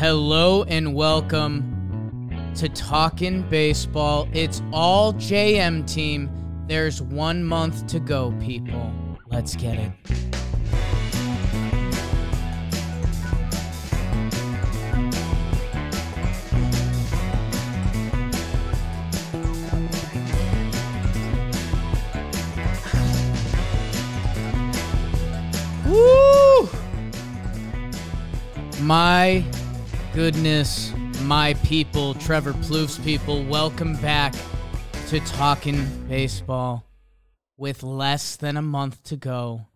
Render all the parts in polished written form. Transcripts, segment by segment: Hello and welcome to Talkin' Baseball. It's all JM team. There's 1 month to go, people. Let's get it. My goodness, my people, Trevor Plouffe's people, welcome back to Talkin' Baseball with less than a month to go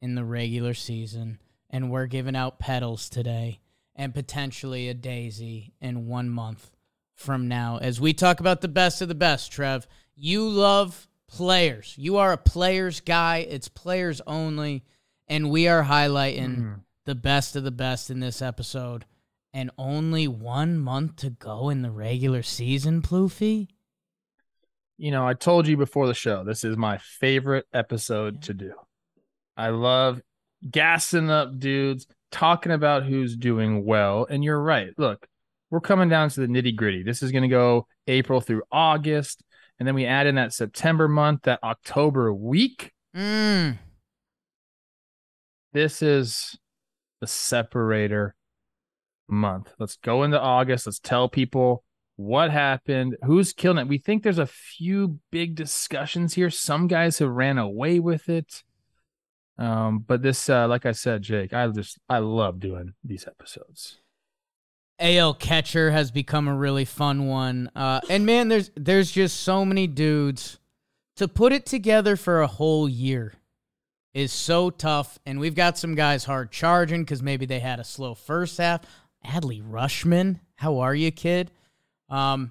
in the regular season. And we're giving out pedals today and potentially a daisy in 1 month from now as we talk about the best of the best, Trev. You love players. You are a players guy. It's players only. And we are highlighting the best of the best in this episode, and only 1 month to go in the regular season, Plouffe. You know, I told you before the show, this is my favorite episode to do. I love gassing up dudes, talking about who's doing well, and you're right. Look, we're coming down to the nitty-gritty. This is going to go April through August, and then we add in that September month, that October week. This is the separator month. Let's go into August. Let's tell people what happened, who's killing it. We think there's a few big discussions here. Some guys have ran away with it. But this, like I said, Jake, I love doing these episodes. AL catcher has become a really fun one. And man, there's just so many dudes to put it together for a whole year. Is so tough, and we've got some guys hard charging because maybe they had a slow first half. Adley Rutschman, how are you, kid? And,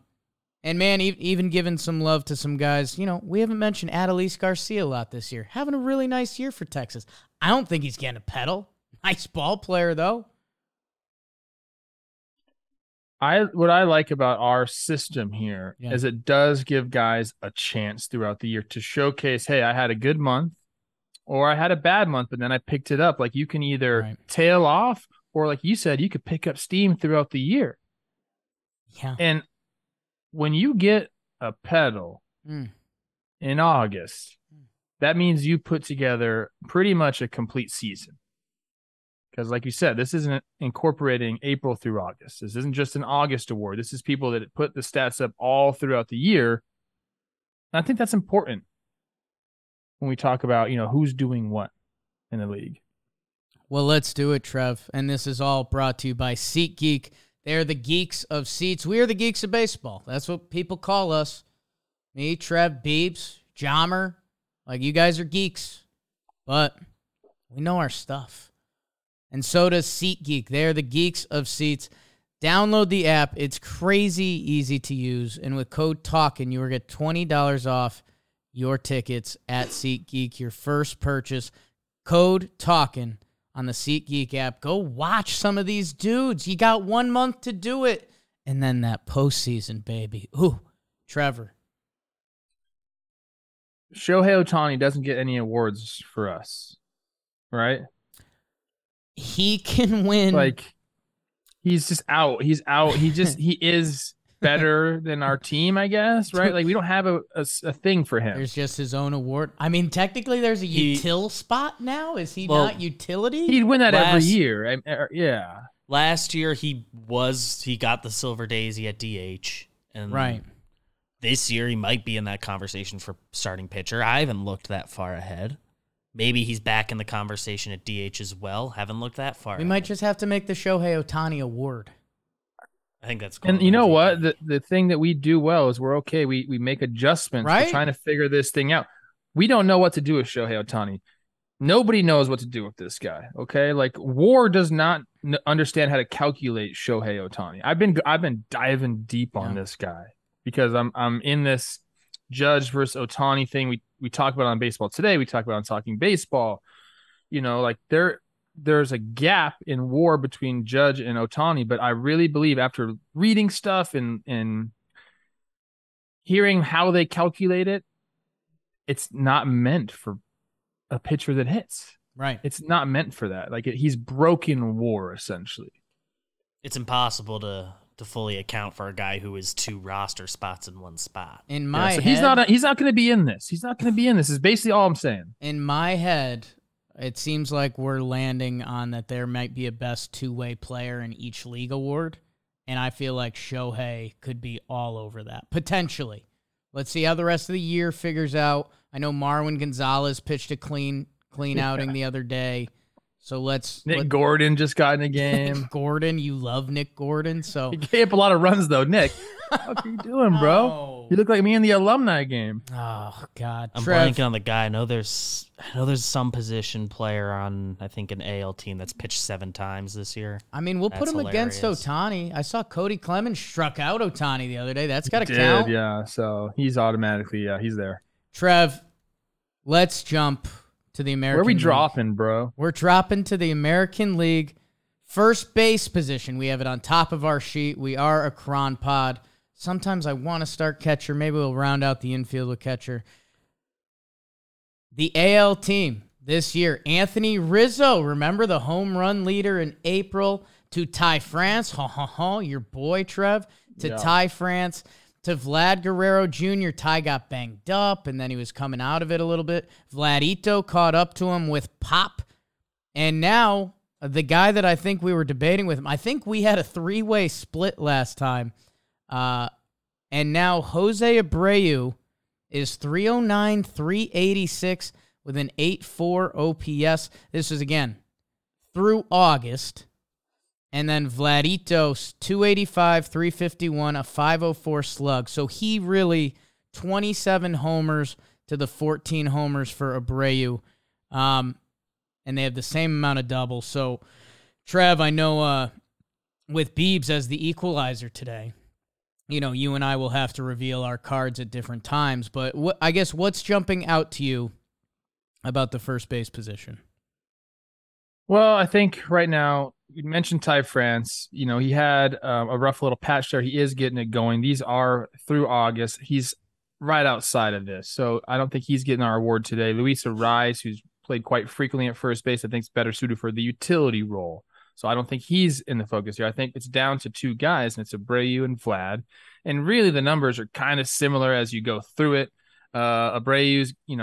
man, even giving some love to some guys. You know, we haven't mentioned Adolis Garcia a lot this year. Having a really nice year for Texas. I don't think he's getting a pedal. Nice ball player, though. What I like about our system here is it does give guys a chance throughout the year to showcase, hey, I had a good month. Or I had a bad month, but then I picked it up. Like, you can either tail off, or like you said, you could pick up steam throughout the year. Yeah. And when you get a pedal in August, that means you put together pretty much a complete season. Because like you said, this isn't incorporating April through August. This isn't just an August award. This is people that put the stats up all throughout the year. And I think that's important when we talk about, you know, who's doing what in the league. Well, let's do it, Trev. And this is all brought to you by SeatGeek. They're the geeks of seats. We are the geeks of baseball. That's what people call us. Me, Trev, Beebs, Jommer. Like, you guys are geeks. But we know our stuff. And so does SeatGeek. They're the geeks of seats. Download the app. It's crazy easy to use. And with code TALKIN, you will get $20 off your tickets at SeatGeek, your first purchase. Code TALKIN on the SeatGeek app. Go watch some of these dudes. You got 1 month to do it. And then that postseason, baby. Ooh, Trevor. Shohei Ohtani doesn't get any awards for us, right? He can win. Like, he's just out. He's out. He just, he is better than our team, I guess, right? Like, we don't have a thing for him. There's just his own award. I mean, technically, there's a util spot now. Is he not utility? He'd win that every year. Last year, he got the silver daisy at DH. And this year, he might be in that conversation for starting pitcher. I haven't looked that far ahead. Maybe he's back in the conversation at DH as well. Haven't looked that far ahead. We might just have to make the Shohei Ohtani award. I think that's cool. And you know what? The thing that we do well is we're okay. We make adjustments. Right? We're trying to figure this thing out. We don't know what to do with Shohei Ohtani. Nobody knows what to do with this guy, okay? Like, WAR does not understand how to calculate Shohei Ohtani. I've been diving deep on this guy because I'm in this Judge versus Ohtani thing we talk about on Baseball Today. We talk about on Talking Baseball. You know, like, there's a gap in WAR between Judge and Ohtani, but I really believe after reading stuff and hearing how they calculate it, it's not meant for a pitcher that hits. Right. It's not meant for that. Like, he's broken WAR essentially. it's impossible to fully account for a guy who is two roster spots in one spot. In my head, he's not going to be in this. He's not going to be in this is basically all I'm saying. In my head, it seems like we're landing on that there might be a best two-way player in each league award, and I feel like Shohei could be all over that, potentially. Let's see how the rest of the year figures out. I know Marwin Gonzalez pitched a clean outing the other day. So Nick Gordon just got in a game. Gordon, you love Nick Gordon. So he gave up a lot of runs, though. Nick, what are you doing, bro? Oh. You look like me in the alumni game. Oh, God. I'm blanking on the guy. I know there's some position player on, I think, an AL team that's pitched 7 times this year. I mean, we'll put him against Ohtani. I saw Cody Clemens struck out Ohtani the other day. That's got to count. Yeah, so he's automatically, he's there. Trev, let's jump to the American League. Where are we dropping, bro? We're dropping to the American League first base position. We have it on top of our sheet. We are a Cron pod. Sometimes I want to start catcher. Maybe we'll round out the infield with catcher. The AL team this year, Anthony Rizzo. Remember the home run leader in April to Ty France? Your boy, Trev, Ty France. To Vlad Guerrero Jr., Ty got banged up, and then he was coming out of it a little bit. Vladito caught up to him with pop. And now, the guy that I think we were debating with him, I think we had a 3-way split last time. And now Jose Abreu is 309, 386 with an 8.4 OPS. This is, again, through August. And then Vladito's 285, 351, a 504 slug. So he really 27 homers to the 14 homers for Abreu. And they have the same amount of doubles. So, Trev, I know with Biebs as the equalizer today, you and I will have to reveal our cards at different times. But I guess what's jumping out to you about the first base position? Well, I think right now, you mentioned Ty France. He had a rough little patch there. He is getting it going. These are through August. He's right outside of this. So I don't think he's getting our award today. Luis Arise, who's played quite frequently at first base, I think is better suited for the utility role. So I don't think he's in the focus here. I think it's down to 2 guys, and it's Abreu and Vlad. And really the numbers are kind of similar as you go through it. Abreu's, going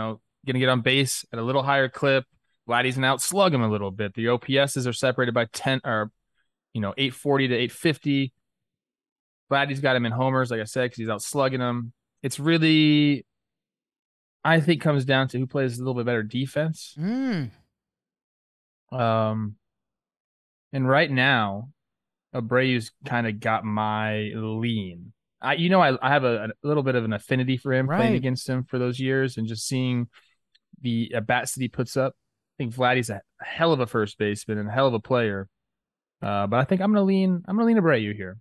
to get on base at a little higher clip. Vladdy's going to outslug him a little bit. The OPSs are separated by 10 or, 840 to 850. Vladdy's got him in homers, like I said, because he's outslugging him. It's really, I think, comes down to who plays a little bit better defense. And right now, Abreu's kind of got my lean. I have a little bit of an affinity for him, right, playing against him for those years and just seeing the at-bats that he puts up. I think Vladdy's a hell of a first baseman and a hell of a player. But I think I'm going to lean Abreu here.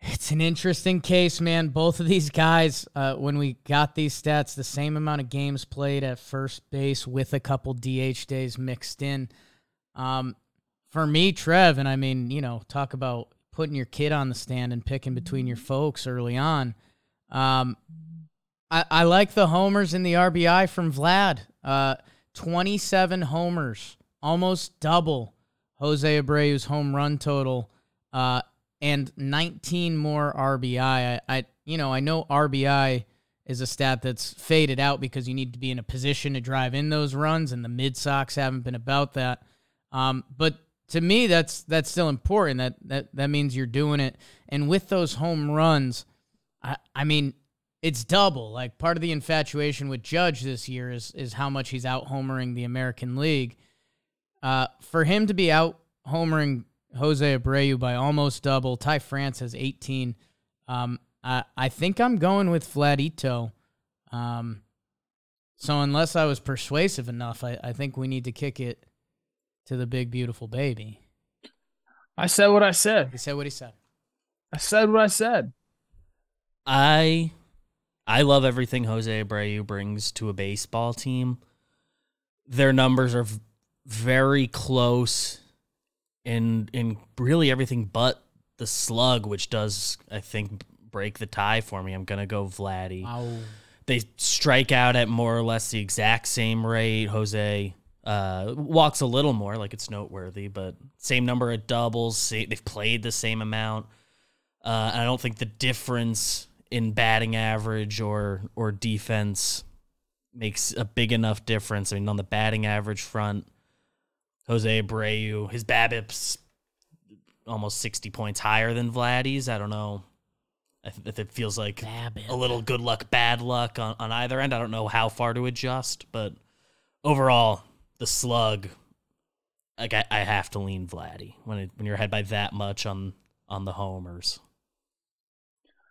It's an interesting case, man. Both of these guys, when we got these stats, the same amount of games played at first base with a couple DH days mixed in. For me, Trev, and I mean, talk about putting your kid on the stand and picking between your folks early on. I like the homers and the RBI from Vlad. 27 homers, almost double Jose Abreu's home run total, and 19 more RBI. I know RBI is a stat that's faded out because you need to be in a position to drive in those runs, and the Mid Sox haven't been about that. But to me, that's still important. That means you're doing it. And with those home runs, I mean, it's double. Like, part of the infatuation with Judge this year is how much he's out-homering the American League. For him to be out-homering Jose Abreu by almost double, Ty France has 18. I think I'm going with Vladito. So unless I was persuasive enough, I think we need to kick it to the big, beautiful baby. I said what I said. He said what he said. I said what I said. I love everything Jose Abreu brings to a baseball team. Their numbers are very close in really everything but the slug, which does, I think, break the tie for me. I'm going to go Vladdy. Wow. They strike out at more or less the exact same rate. Jose Walks a little more, like it's noteworthy, but same number of doubles. They've played the same amount. And I don't think the difference in batting average or defense makes a big enough difference. I mean, on the batting average front, Jose Abreu, his BABIP's almost 60 points higher than Vladdy's. I don't know if it feels like BABIP. A little good luck, bad luck on either end. I don't know how far to adjust, but overall, the slug, like I have to lean Vladdy when you're ahead by that much on the homers.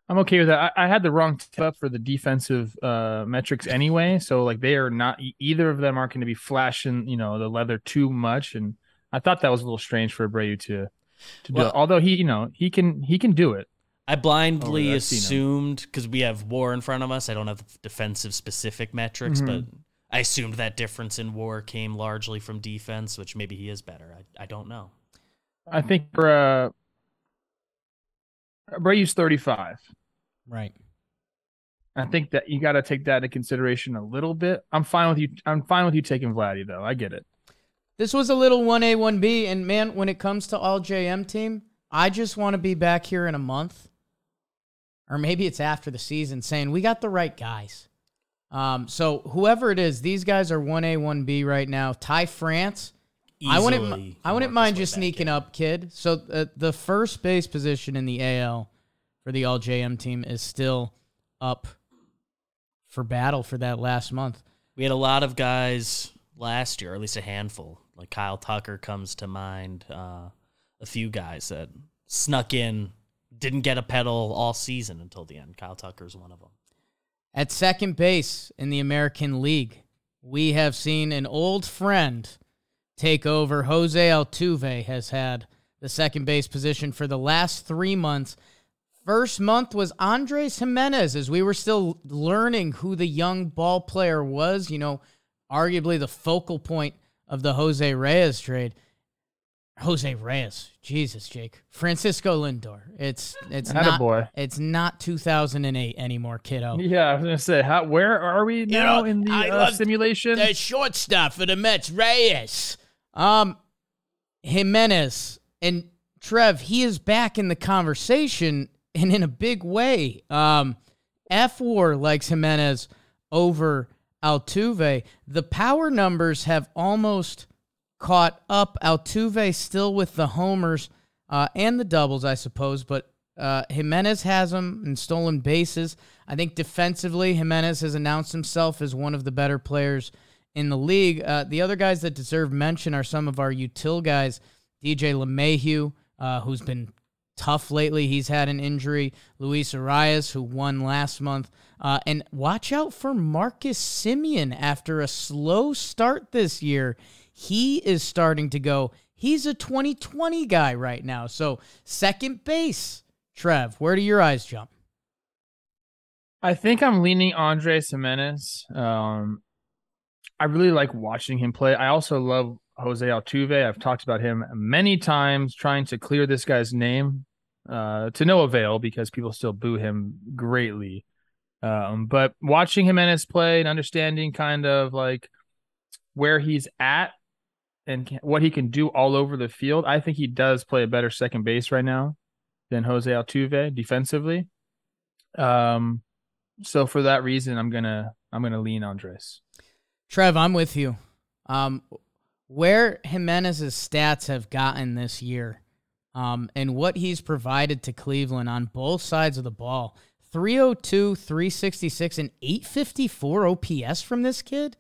I'm okay with that. I had the wrong tip up for the defensive metrics anyway, so like they are not, either of them aren't going to be flashing, you know, the leather too much, and I thought that was a little strange for Abreu to do it. Although he can do it. I blindly assumed, because we have WAR in front of us, I don't have defensive specific metrics, mm-hmm. but I assumed that difference in WAR came largely from defense, which maybe he is better. I don't know. I think Abreu's 35. Right. I think that you got to take that into consideration a little bit. I'm fine with you taking Vladdy, though. I get it. This was a little 1A, 1B, and man, when it comes to all JM team, I just want to be back here in a month, or maybe it's after the season, saying we got the right guys. So whoever it is, these guys are 1A, 1B right now. Ty France, easily I wouldn't mind just sneaking up, kid. So the first base position in the AL for the All-JM team is still up for battle for that last month. We had a lot of guys last year, or at least a handful. Like Kyle Tucker comes to mind. A few guys that snuck in, didn't get a pedal all season until the end. Kyle Tucker's one of them. At second base in the American League, we have seen an old friend take over. Jose Altuve has had the second base position for the last 3 months. First month was Andrés Giménez, as we were still learning who the young ball player was, you know, arguably the focal point of the Jose Reyes trade. Jose Reyes, Jesus, Jake. Francisco Lindor. It's not 2008 anymore, kiddo. Yeah, I was gonna say, where are we now in the simulation? The shortstop for the Mets, Reyes. Giménez and Trev. He is back in the conversation and in a big way. F-WAR likes Giménez over Altuve. The power numbers have almost caught up. Altuve still with the homers and the doubles, I suppose, but Giménez has him in stolen bases. I think defensively, Giménez has announced himself as one of the better players in the league. The other guys that deserve mention are some of our util guys. DJ LeMahieu, who's been tough lately. He's had an injury. Luis Arias, who won last month. And watch out for Marcus Semien. After a slow start this year, he is starting to go. He's a 2020 guy right now. So second base, Trev, where do your eyes jump? I think I'm leaning Andrés Giménez. I really like watching him play. I also love Jose Altuve. I've talked about him many times, trying to clear this guy's name to no avail because people still boo him greatly. But watching Giménez play and understanding kind of like where he's at and what he can do all over the field, I think he does play a better second base right now than Jose Altuve defensively. So for that reason, I'm gonna lean Andrés. Trev, I'm with you. Where Giménez's stats have gotten this year, and what he's provided to Cleveland on both sides of the ball, 302, 366, and 854 OPS from this kid.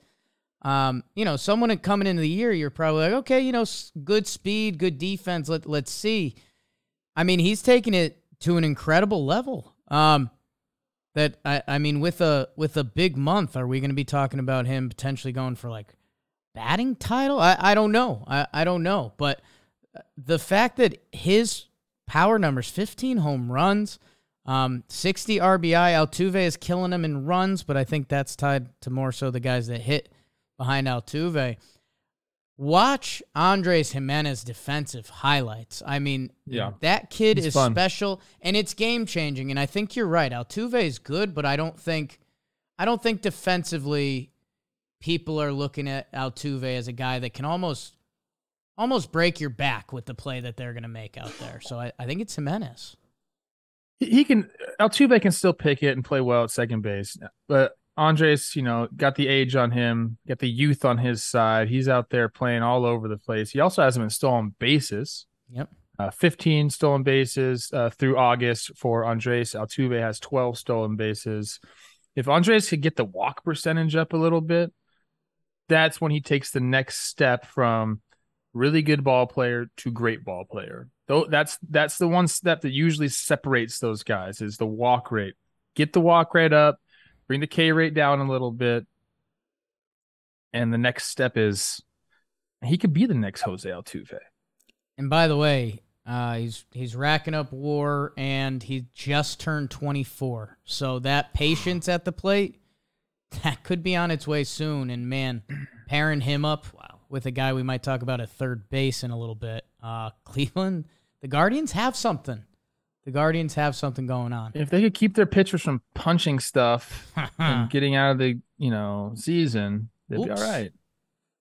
You know, someone coming into the year, you're probably like, okay, you know, good speed, good defense. Let's see. I mean, he's taken it to an incredible level. That I mean, with a big month, are we going to be talking about him potentially going for like batting title? I don't know. I don't know. But the fact that his power numbers, 15 home runs, 60 RBI, Altuve is killing him in runs, but I think that's tied to more so the guys that hit behind Altuve. Watch Andrés Giménez defensive highlights. I mean, yeah, that kid is fun, special, and it's game-changing, and I think you're right. Altuve is good, but I don't think defensively people are looking at Altuve as a guy that can almost break your back with the play that they're going to make out there. So I think it's Giménez. Altuve can still pick it and play well at second base, but Andrés, got the age on him, got the youth on his side. He's out there playing all over the place. He also hasn't been stolen bases. Yep. 15 stolen bases through August for Andrés. Altuve has 12 stolen bases. If Andrés could get the walk percentage up a little bit, that's when he takes the next step from really good ball player to great ball player. Though that's the one step that usually separates those guys is the walk rate. Get the walk rate up, bring the K rate down a little bit, and the next step is he could be the next Jose Altuve. And by the way, he's racking up WAR, and he just turned 24. So that patience at the plate, that could be on its way soon. And, man, pairing him up with a guy we might talk about at third base in a little bit, Cleveland, the Guardians have something. The Guardians have something going on. If they could keep their pitchers from punching stuff and getting out of the, season, they'd be all right.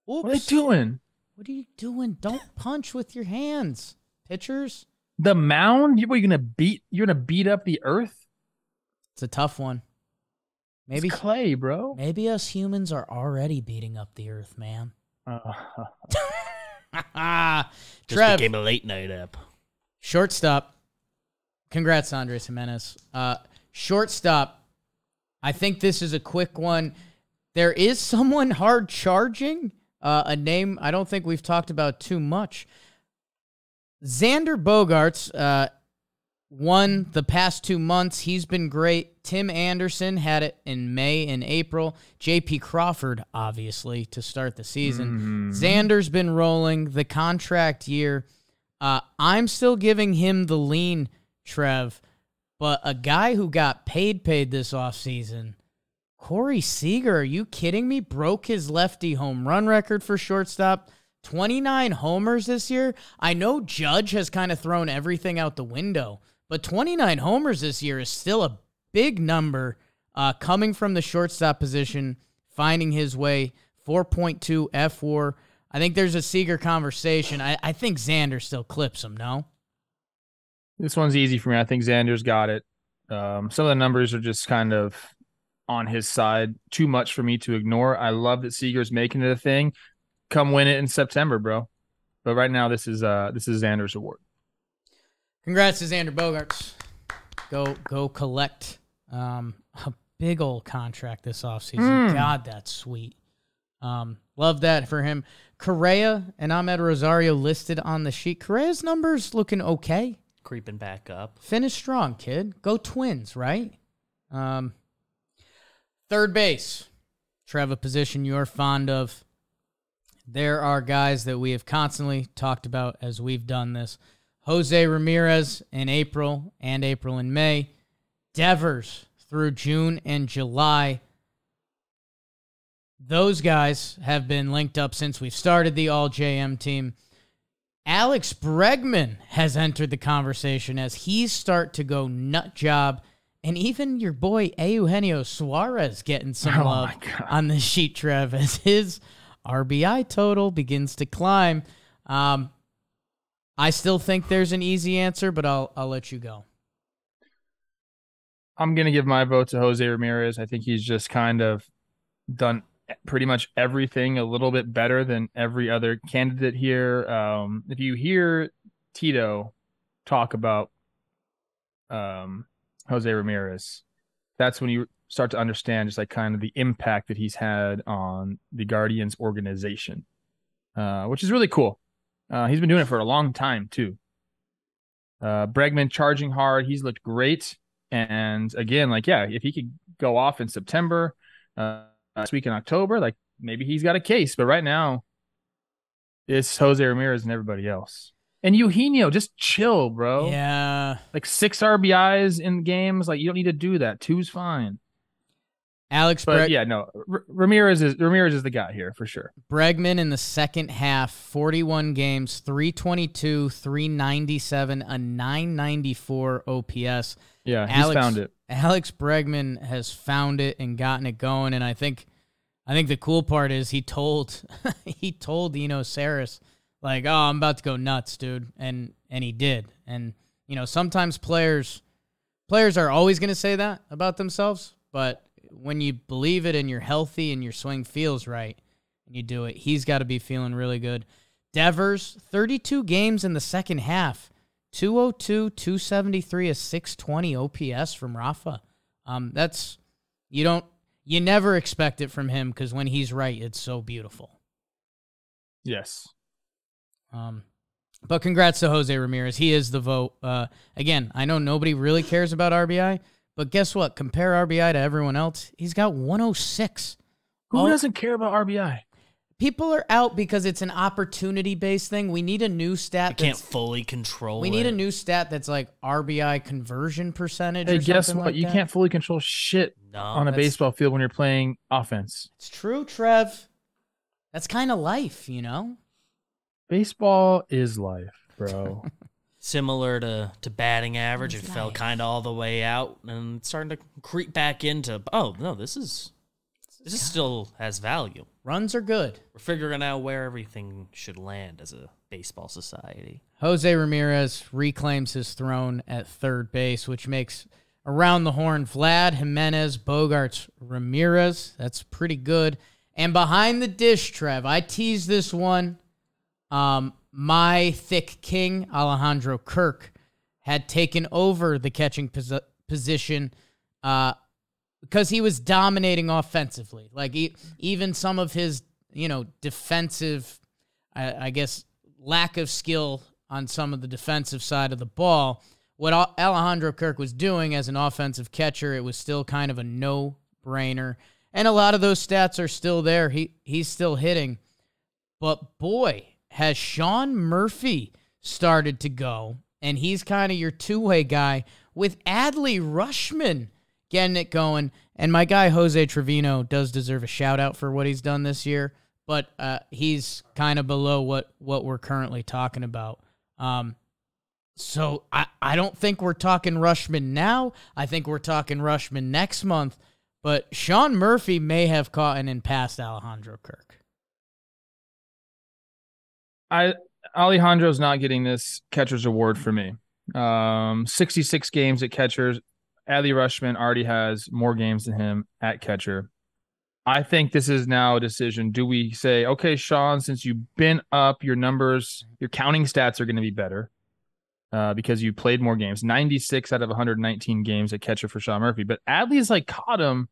What are they doing? What are you doing? Don't punch with your hands, pitchers. The mound? You're going to beat up the earth? It's a tough one. Maybe it's clay, bro. Maybe us humans are already beating up the earth, man. Just became a late night app. Shortstop. Congrats, Andrés Giménez. Shortstop, I think this is a quick one. There is someone hard charging, a name I don't think we've talked about too much. Xander Bogaerts won the past 2 months. He's been great. Tim Anderson had it in May and April. J.P. Crawford, obviously, to start the season. Xander's been rolling the contract year. I'm still giving him the lean, Trev, but a guy who got paid this offseason, Corey Seager, are you kidding me? Broke his lefty home run record for shortstop. 29 homers this year. I know Judge has kind of thrown everything out the window, but 29 homers this year is still a big number coming from the shortstop position, finding his way, 4.2 F4. I think there's a Seager conversation. I think Xander still clips him, no? This one's easy for me. I think Xander's got it. Some of the numbers are just kind of on his side. Too much for me to ignore. I love that Seager's making it a thing. Come win it in September, bro. But right now, this is Xander's award. Congrats to Xander Bogaerts. Go collect a big old contract this offseason. God, that's sweet. Love that for him. Correa and Ahmed Rosario listed on the sheet. Correa's numbers looking okay. Creeping back up. Finish strong, kid. Go Twins, right? Third base. Trev, a position you're fond of. There are guys that we have constantly talked about as we've done this. Jose Ramirez in April and May. Devers through June and July. Those guys have been linked up since we've started the All-JM team. Alex Bregman has entered the conversation as he's start to go nut job. And even your boy Eugenio Suarez getting some love on the sheet, Trev, as his RBI total begins to climb. I still think there's an easy answer, but I'll let you go. I'm going to give my vote to Jose Ramirez. I think he's just kind of done pretty much everything a little bit better than every other candidate here. If you hear Tito talk about Jose Ramirez, that's when you start to understand just like kind of the impact that he's had on the Guardians organization, which is really cool. He's been doing it for a long time too. Bregman charging hard. He's looked great. And again, if he could go off in September, this week in October, maybe he's got a case, but right now it's Jose Ramirez and everybody else. And Eugenio, just chill, bro. Yeah. 6 RBIs in games. You don't need to do that. 2's fine. Ramirez is the guy here for sure. Bregman in the second half, 41 games, 322, 397, a 994 OPS. Yeah, he's found it. Alex Bregman has found it and gotten it going, and I think I think the cool part is he told Eno Saris, like, oh, I'm about to go nuts, dude. And he did. And, you know, sometimes players are always going to say that about themselves, but when you believe it and you're healthy and your swing feels right and you do it, he's got to be feeling really good. Devers, 32 games in the second half, 202, 273, a 620 OPS from Rafa. That's, you never expect it from him because when he's right, it's so beautiful. Yes. But congrats to Jose Ramirez. He is the vote. Again, I know nobody really cares about RBI, but guess what? Compare RBI to everyone else. He's got 106. Who doesn't care about RBI? People are out because it's an opportunity-based thing. We need a new stat. You can't fully control it. We need a new stat that's like RBI conversion percentage. Hey, guess what? You can't fully control shit on a baseball field when you're playing offense. It's true, Trev. That's kind of life, you know? Baseball is life, bro. Similar to batting average. It fell kind of all the way out and starting to creep back into, oh, no, this still has value. Runs are good. We're figuring out where everything should land as a baseball society. Jose Ramirez reclaims his throne at third base, which makes around the horn Vlad, Giménez, Bogarts, Ramirez. That's pretty good. And behind the dish, Trev, I teased this one. My thick king, Alejandro Kirk, had taken over the catching position because he was dominating offensively. Like, even some of his, defensive, I guess, lack of skill on some of the defensive side of the ball, what Alejandro Kirk was doing as an offensive catcher, it was still kind of a no-brainer. And a lot of those stats are still there. He's still hitting. But, boy, has Sean Murphy started to go, and he's kind of your two-way guy with Adley Rutschman getting it going. And my guy, Jose Trevino, does deserve a shout-out for what he's done this year, but he's kind of below what we're currently talking about. So I don't think we're talking Rutschman now. I think we're talking Rutschman next month, but Sean Murphy may have caught and passed Alejandro Kirk. Alejandro's not getting this catcher's award for me. 66 games at catchers. Adley Rutschman already has more games than him at catcher. I think this is now a decision. Do we say, okay, Sean, since you've been up, your numbers, your counting stats are going to be better because you played more games. 96 out of 119 games at catcher for Sean Murphy. But Adley's caught him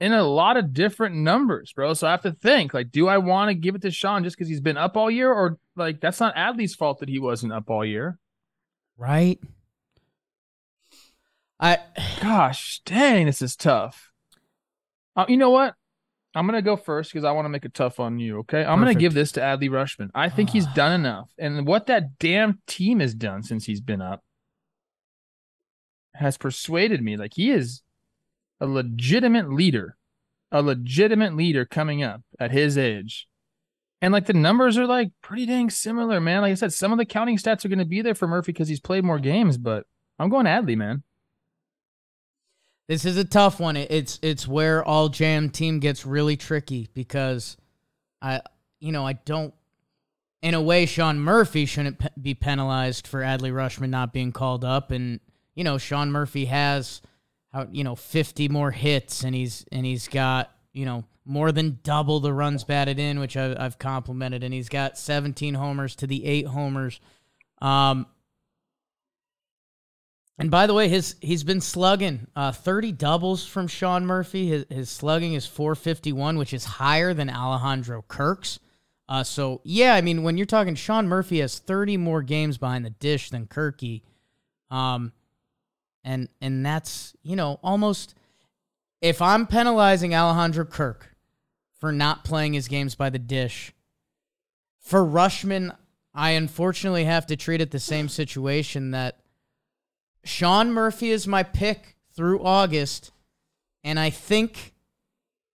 in a lot of different numbers, bro. So I have to think, do I want to give it to Sean just because he's been up all year? Or, that's not Adley's fault that he wasn't up all year. Right. Gosh, dang, this is tough. You know what? I'm going to go first because I want to make it tough on you, okay? I'm going to give this to Adley Rutschman. I think he's done enough. And what that damn team has done since he's been up has persuaded me. He is a legitimate leader. A legitimate leader coming up at his age. And, the numbers are, pretty dang similar, man. Like I said, some of the counting stats are going to be there for Murphy because he's played more games, but I'm going Adley, man. This is a tough one. It's where all jam team gets really tricky because I don't, in a way, Sean Murphy shouldn't be penalized for Adley Rutschman not being called up. And, Sean Murphy has, 50 more hits and he's got, more than double the runs batted in, which I've complimented. And he's got 17 homers to the 8 homers. And by the way, he's been slugging 30 doubles from Sean Murphy. His slugging is .451, which is higher than Alejandro Kirk's. So, yeah, I mean, when you're talking Sean Murphy has 30 more games behind the dish than Kirky. And that's, almost, if I'm penalizing Alejandro Kirk for not playing his games by the dish, for Rutschman, I unfortunately have to treat it the same situation that Sean Murphy is my pick through August, and I think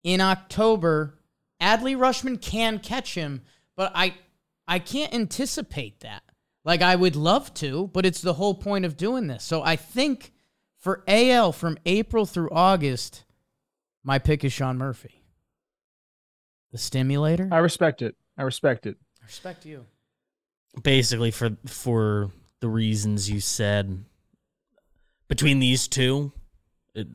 in October, Adley Rutschman can catch him, but I can't anticipate that. I would love to, but it's the whole point of doing this. So I think for AL from April through August, My pick is Sean Murphy. The stimulator? I respect it. I respect you. Basically, for the reasons you said, between these two,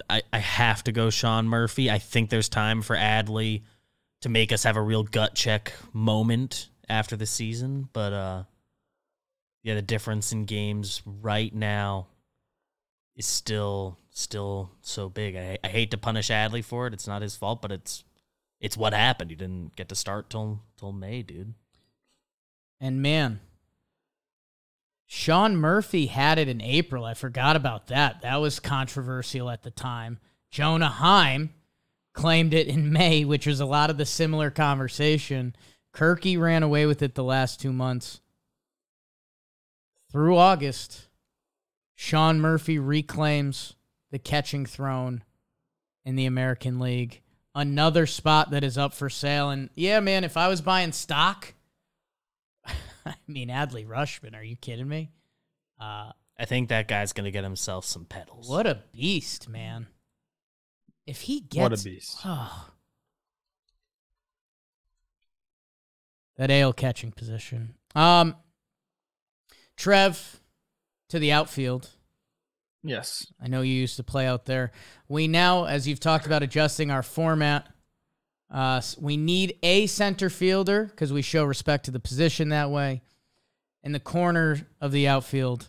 I have to go Sean Murphy. I think there's time for Adley to make us have a real gut check moment after the season. But, yeah, the difference in games right now is still so big. I hate to punish Adley for it. It's not his fault, but it's what happened. You didn't get to start till May, dude. And, man, Sean Murphy had it in April. I forgot about that. That was controversial at the time. Jonah Heim claimed it in May, which was a lot of the similar conversation. Kirky ran away with it the last 2 months. Through August, Sean Murphy reclaims the catching throne in the American League. Another spot that is up for sale. And, yeah, man, if I was buying stock, I mean, Adley Rutschman, are you kidding me? I think that guy's going to get himself some pedals. What a beast, man. If he gets... What a beast. Oh, that AL catching position. Trev, to the outfield. Yes. I know you used to play out there. We now, as you've talked about adjusting our format... we need a center fielder because we show respect to the position that way. In the corner of the outfield,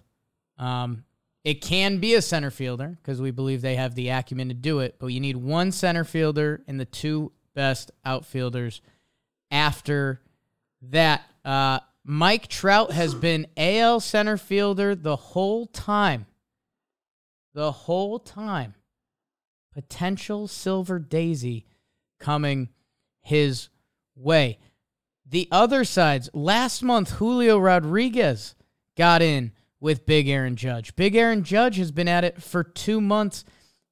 it can be a center fielder because we believe they have the acumen to do it, but you need one center fielder and the two best outfielders after that. Mike Trout has been AL center fielder the whole time. Potential Silver Daisy coming his way. The other sides, last month, Julio Rodriguez got in with Big Aaron Judge. Big Aaron Judge has been at it for 2 months.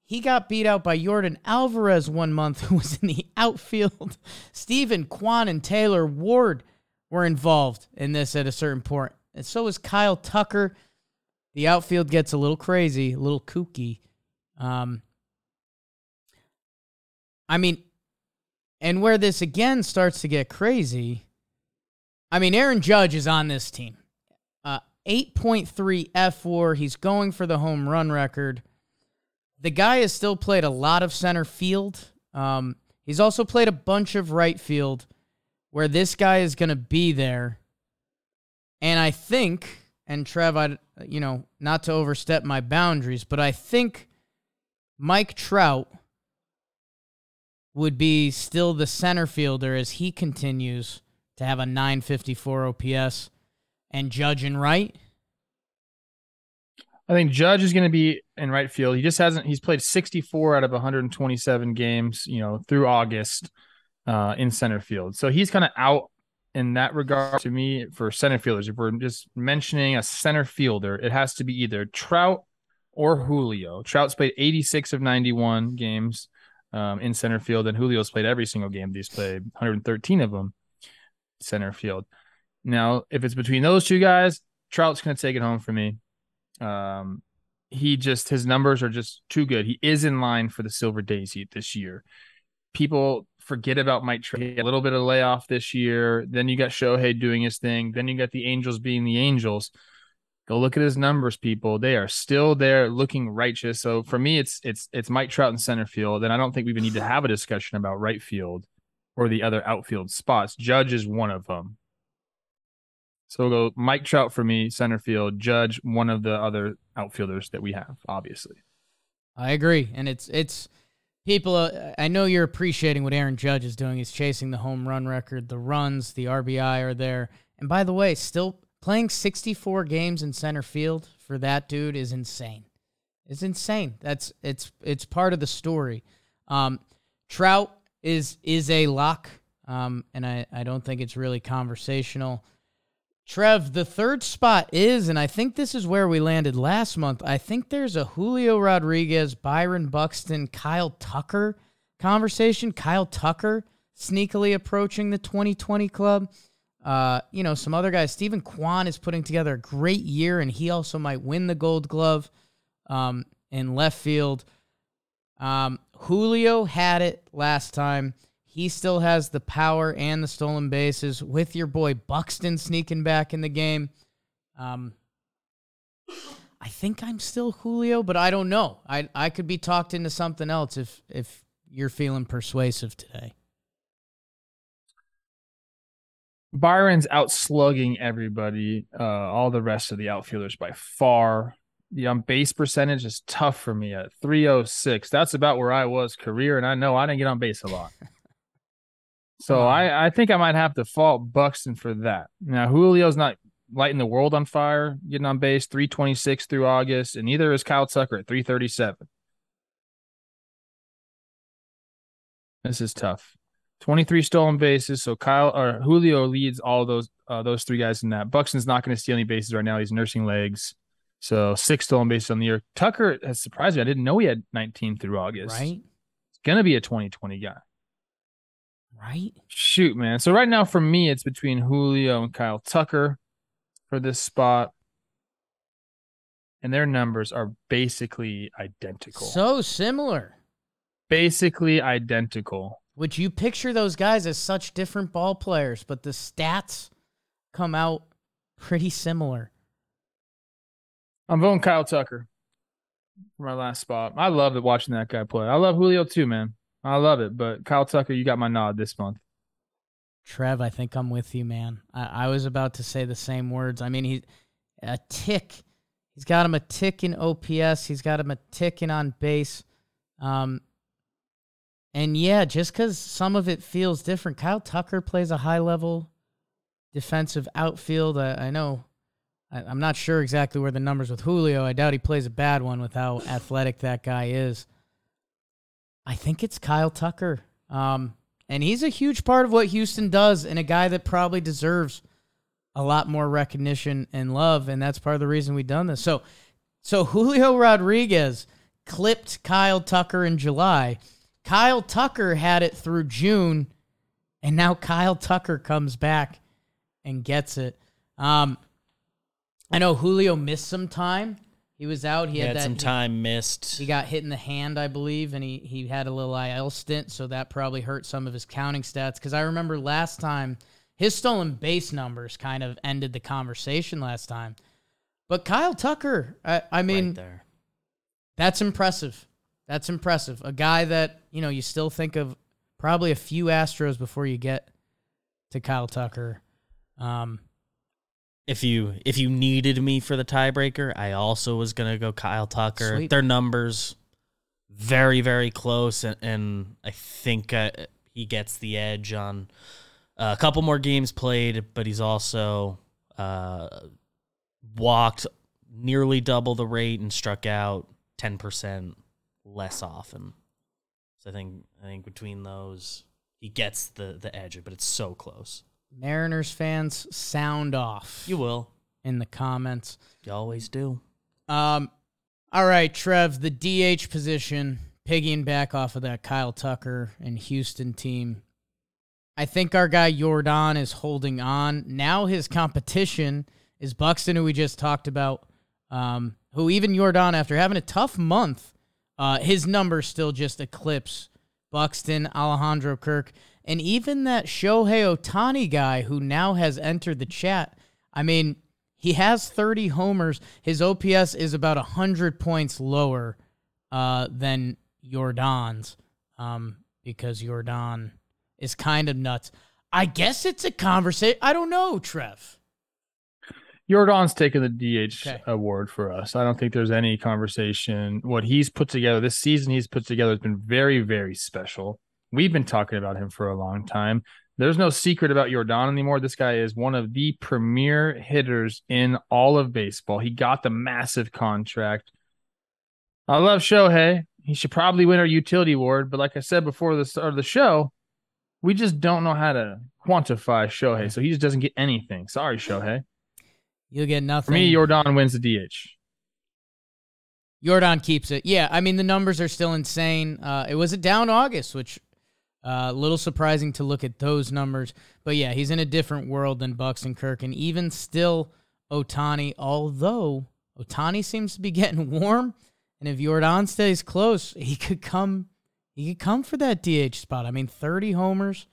He got beat out by Yordan Alvarez 1 month, who was in the outfield. Stephen Kwan and Taylor Ward were involved in this at a certain point. And so was Kyle Tucker. The outfield gets a little crazy, a little kooky. And where this, again, starts to get crazy, I mean, Aaron Judge is on this team. 8.3 FWAR. He's going for the home run record. The guy has still played a lot of center field. He's also played a bunch of right field where this guy is going to be there. And I think, and Trev, not to overstep my boundaries, but I think Mike Trout would be still the center fielder as he continues to have a 954 OPS. And Judge in right? I think Judge is going to be in right field. He just hasn't – he's played 64 out of 127 games, through August in center field. So he's kind of out in that regard to me for center fielders. If we're just mentioning a center fielder, it has to be either Trout or Julio. Trout's played 86 of 91 games in center field, and Julio's played every single game. He's played 113 of them center field. Now, if it's between those two guys, Trout's going to take it home for me. His numbers are just too good. He is in line for the Silver Daisy this year. People forget about Mike Trout. A little bit of layoff this year. Then you got Shohei doing his thing. Then you got the Angels being the Angels. Go look at his numbers, people. They are still there looking righteous. So for me, it's Mike Trout in center field, and I don't think we even need to have a discussion about right field or the other outfield spots. Judge is one of them. So we'll go Mike Trout for me, center field, Judge, one of the other outfielders that we have, obviously. I agree. And it's people, I know you're appreciating what Aaron Judge is doing. He's chasing the home run record. The runs, the RBI are there. And by the way, still... playing 64 games in center field for that dude is insane. It's insane. It's part of the story. Trout is a lock, and I don't think it's really conversational. Trev, the third spot is, and I think this is where we landed last month, I think there's a Julio Rodriguez, Byron Buxton, Kyle Tucker conversation. Kyle Tucker sneakily approaching the 2020 club. Some other guys. Stephen Kwan is putting together a great year, and he also might win the Gold Glove in left field. Julio had it last time. He still has the power and the stolen bases with your boy Buxton sneaking back in the game. I think I'm still Julio, but I don't know. I could be talked into something else if you're feeling persuasive today. Byron's outslugging everybody, all the rest of the outfielders by far. The on-base percentage is tough for me at 306. That's about where I was career, and I know I didn't get on base a lot. So I think I might have to fault Buxton for that. Now, Julio's not lighting the world on fire, getting on base, 326 through August, and neither is Kyle Tucker at 337. This is tough. 23 stolen bases, so Julio leads all those three guys in that. Buxton's not going to steal any bases right now. He's nursing legs. So 6 stolen bases on the year. Tucker has surprised me. I didn't know he had 19 through August. Right? It's going to be a 2020 guy. Right? Shoot, man. So right now for me, it's between Julio and Kyle Tucker for this spot. And their numbers are basically identical. So similar. Basically identical. Which you picture those guys as such different ball players, but the stats come out pretty similar. I'm voting Kyle Tucker for my last spot. I loved watching that guy play. I love Julio too, man. I love it, but Kyle Tucker, you got my nod this month. Trev, I think I'm with you, man. I was about to say the same words. I mean, he's a tick. He's got him a tick in OPS. He's got him a tick in on base. And yeah, just because some of it feels different, Kyle Tucker plays a high-level defensive outfield. I know. I'm not sure exactly where the numbers with Julio. I doubt he plays a bad one with how athletic that guy is. I think it's Kyle Tucker. And he's a huge part of what Houston does and a guy that probably deserves a lot more recognition and love, and that's part of the reason we've done this. So Julio Rodriguez clipped Kyle Tucker in July. Kyle Tucker had it through June, and now Kyle Tucker comes back and gets it. I know Julio missed some time. He was out. He had that, some time missed. He got hit in the hand, I believe, and he had a little IL stint, so that probably hurt some of his counting stats. Because I remember last time, his stolen base numbers kind of ended the conversation last time. But Kyle Tucker, I mean, right there. That's impressive. That's impressive. A guy that, you know, you still think of probably a few Astros before you get to Kyle Tucker. If you needed me for the tiebreaker, I also was going to go Kyle Tucker. Sweet. Their numbers, very, very close, and I think he gets the edge on a couple more games played, but he's also walked nearly double the rate and struck out 10% less often. So I think between those, he gets the edge, but it's so close. Mariners fans, sound off. You will. In the comments. You always do. All right, Trev, the DH position, piggying back off of that Kyle Tucker and Houston team. I think our guy Yordan is holding on. Now his competition is Buxton, who we just talked about, who even Yordan, after having a tough month, his numbers still just eclipse Buxton, Alejandro Kirk, and even that Shohei Ohtani guy who now has entered the chat. I mean, he has 30 homers. His OPS is about 100 points lower than Yordan's because Yordan is kind of nuts. I guess it's a conversation. I don't know, Trev. Yordan's taking the DH award for us. I don't think there's any conversation. What he's put together, this season he's put together, has been very, very special. We've been talking about him for a long time. There's no secret about Yordan anymore. This guy is one of the premier hitters in all of baseball. He got the massive contract. I love Shohei. He should probably win our utility award, but like I said before the start of the show, we just don't know how to quantify Shohei, so he just doesn't get anything. Sorry, Shohei. You'll get nothing. For me, Yordan wins the DH. Yordan keeps it. Yeah, I mean, the numbers are still insane. It was a down August, which... a little surprising to look at those numbers. But yeah, he's in a different world than Buxton, Kirk, and even still Ohtani, although Ohtani seems to be getting warm. And if Yordan stays close, he could come He could come for that DH spot. I mean, 30 homers.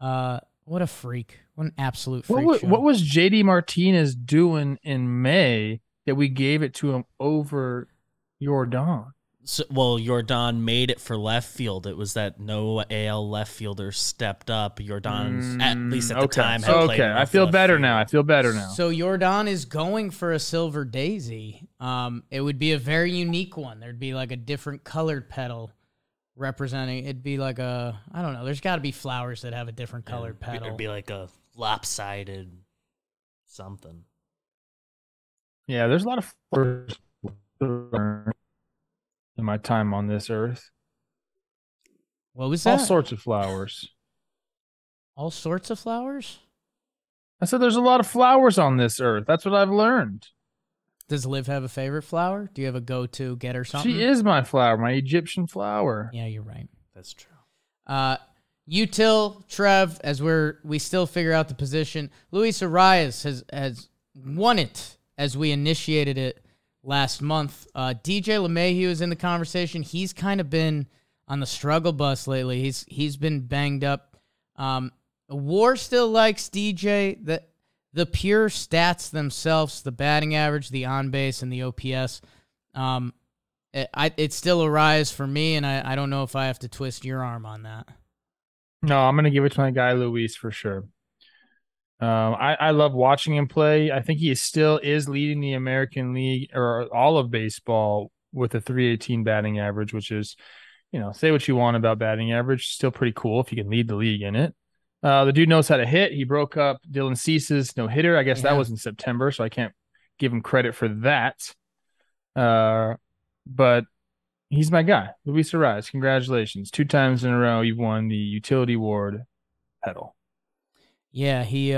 What a freak. What an absolute freak. What was JD Martinez doing in May that we gave it to him over Yordan? So, well, Yordan made it for left field. It was that no AL left fielder stepped up. Yordan, at least at the time, had played. Okay, I feel better now. So Yordan is going for a silver daisy. It would be a very unique one. There'd be like a different colored petal representing. It'd be like a, I don't know. There's got to be flowers that have a different colored petal. It'd be like a lopsided something. Yeah, there's a lot of flowers in my time on this earth. What was that? All sorts of flowers. All sorts of flowers? I said there's a lot of flowers on this earth. That's what I've learned. Does Liv have a favorite flower? Do you have a go-to, get her something? She is my flower, my Egyptian flower. Yeah, you're right. That's true. Util, Trev, as we still figure out the position, Luis Arias has won it as we initiated it last month. DJ LeMahieu is in the conversation. He's kind of been on the struggle bus lately. He's been banged up. WAR still likes DJ. The pure stats themselves, the batting average, the on-base, and the OPS, it's still Arias for me, and I don't know if I have to twist your arm on that. No, I'm going to give it to my guy Luis for sure. I love watching him play. I think he still is leading the American League or all of baseball with a 318 batting average, which is, say what you want about batting average. Still pretty cool if you can lead the league in it. The dude knows how to hit. He broke up Dylan Cease's no-hitter. I guess that was in September, so I can't give him credit for that. But he's my guy, Luis Arias. Congratulations. 2 times in a row, you've won the Utility Award pedal. Yeah, he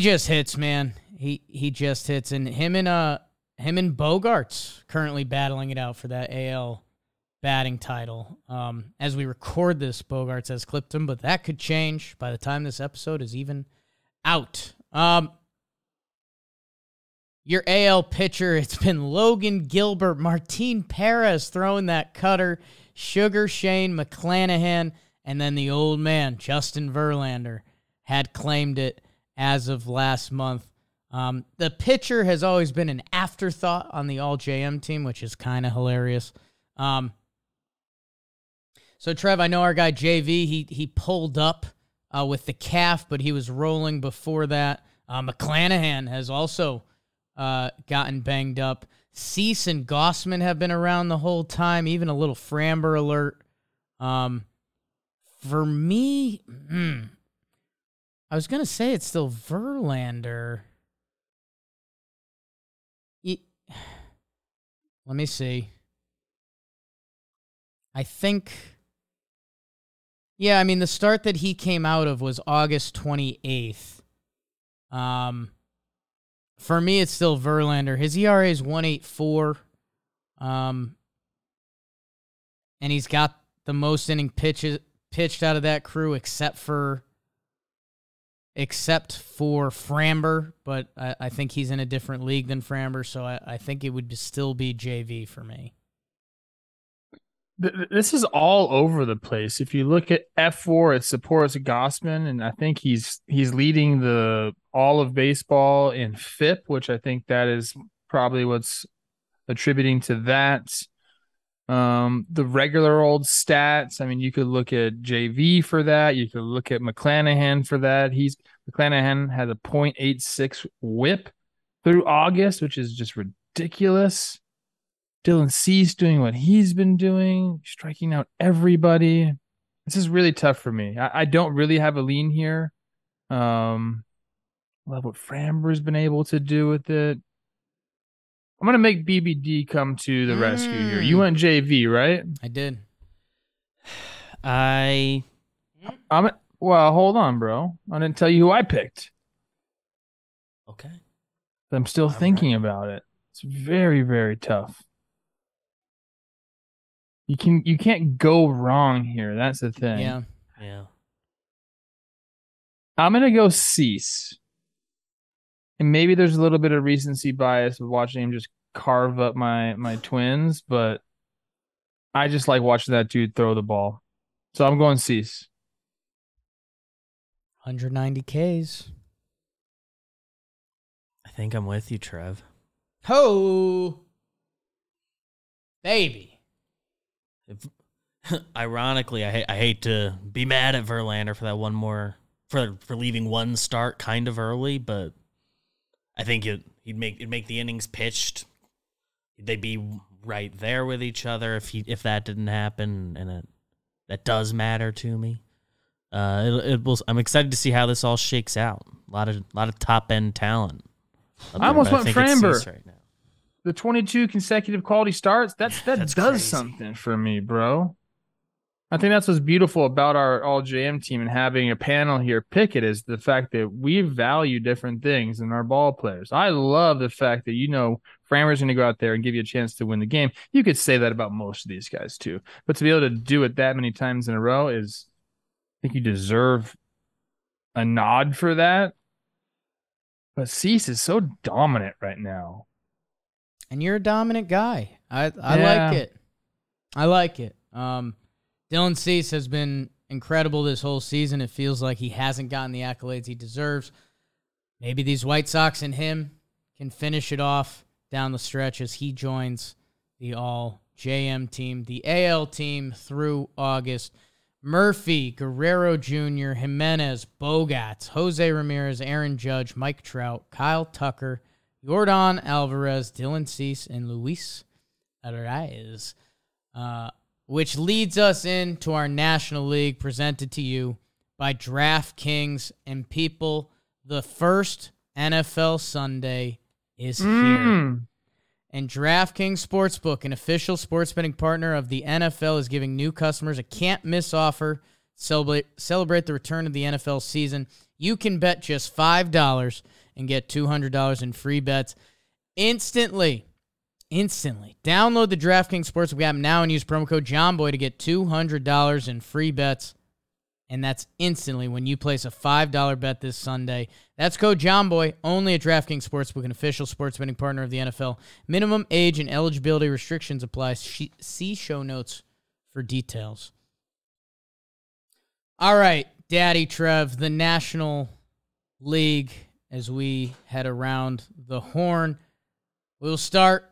just hits, man. He just hits, and him and Bogart's currently battling it out for that AL batting title. As we record this, Bogarts has clipped him, but that could change by the time this episode is even out. Your AL pitcher, it's been Logan Gilbert, Martin Perez throwing that cutter, Sugar Shane McClanahan, and then the old man, Justin Verlander, had claimed it as of last month. The pitcher has always been an afterthought on the All-JM team, which is kind of hilarious. So, Trev, I know our guy JV, he pulled up with the calf, but he was rolling before that. McClanahan has also gotten banged up. Cease and Gossman have been around the whole time, even a little Framber alert. For me, I was going to say it's still Verlander. Let me see. I think, the start that he came out of was August 28th. For me, it's still Verlander. His ERA is 1.84, and he's got the most inning pitched out of that crew except for Framber, but I think he's in a different league than Framber, so I think it would still be JV for me. This is all over the place. If you look at F4, it supports Gossman, and I think he's leading the all of baseball in FIP, which I think that is probably what's attributing to that. The regular old stats. I mean, you could look at JV for that. You could look at McClanahan for that. McClanahan has a 0.86 whip through August, which is just ridiculous. Dylan Cease doing what he's been doing, striking out everybody. This is really tough for me. I don't really have a lean here. Love what Framber's been able to do with it. I'm going to make BBD come to the rescue here. You went JV, right? I did. Well, hold on, bro. I didn't tell you who I picked. Okay. I'm still thinking about it. It's very, very tough. You can't go wrong here. That's the thing. Yeah. I'm going to go Cease. And maybe there's a little bit of recency bias of watching him just carve up my Twins, but I just like watching that dude throw the ball. So I'm going Cease. 190 Ks. I think I'm with you, Trev. Ho! Baby. Ironically, I hate to be mad at Verlander for that one more, for leaving one start kind of early, but I think it'd make the innings pitched. They'd be right there with each other if that didn't happen, and that does matter to me. It will. I'm excited to see how this all shakes out. A lot of top end talent. I almost went Framber. Right now. The 22 consecutive quality starts. That does crazy. Something for me, bro. I think that's what's beautiful about our all JM team and having a panel here pick it is the fact that we value different things in our ball players. I love the fact that, you know, Framber's going to go out there and give you a chance to win the game. You could say that about most of these guys too, but to be able to do it that many times in a row is, I think you deserve a nod for that. But Cease is so dominant right now. And you're a dominant guy. I like it. I like it. Dylan Cease has been incredible this whole season. It feels like he hasn't gotten the accolades he deserves. Maybe these White Sox and him can finish it off down the stretch as he joins the all-JM team, the AL team through August. Murphy, Guerrero Jr., Giménez, Bogaerts, Jose Ramirez, Aaron Judge, Mike Trout, Kyle Tucker, Yordan Alvarez, Dylan Cease, and Luis Arraez. Which leads us into our National League presented to you by DraftKings. And people, the first NFL Sunday is here. And DraftKings Sportsbook, an official sports betting partner of the NFL, is giving new customers a can't-miss offer. Celebrate the return of the NFL season. You can bet just $5 and get $200 in free bets instantly. Instantly. Download the DraftKings Sportsbook app now and use promo code JOHNBOY to get $200 in free bets. And that's instantly when you place a $5 bet this Sunday. That's code JOHNBOY, only at DraftKings Sportsbook, an official sports betting partner of the NFL. Minimum age and eligibility restrictions apply. See show notes for details. All right, Daddy Trev, the National League, as we head around the horn. We'll start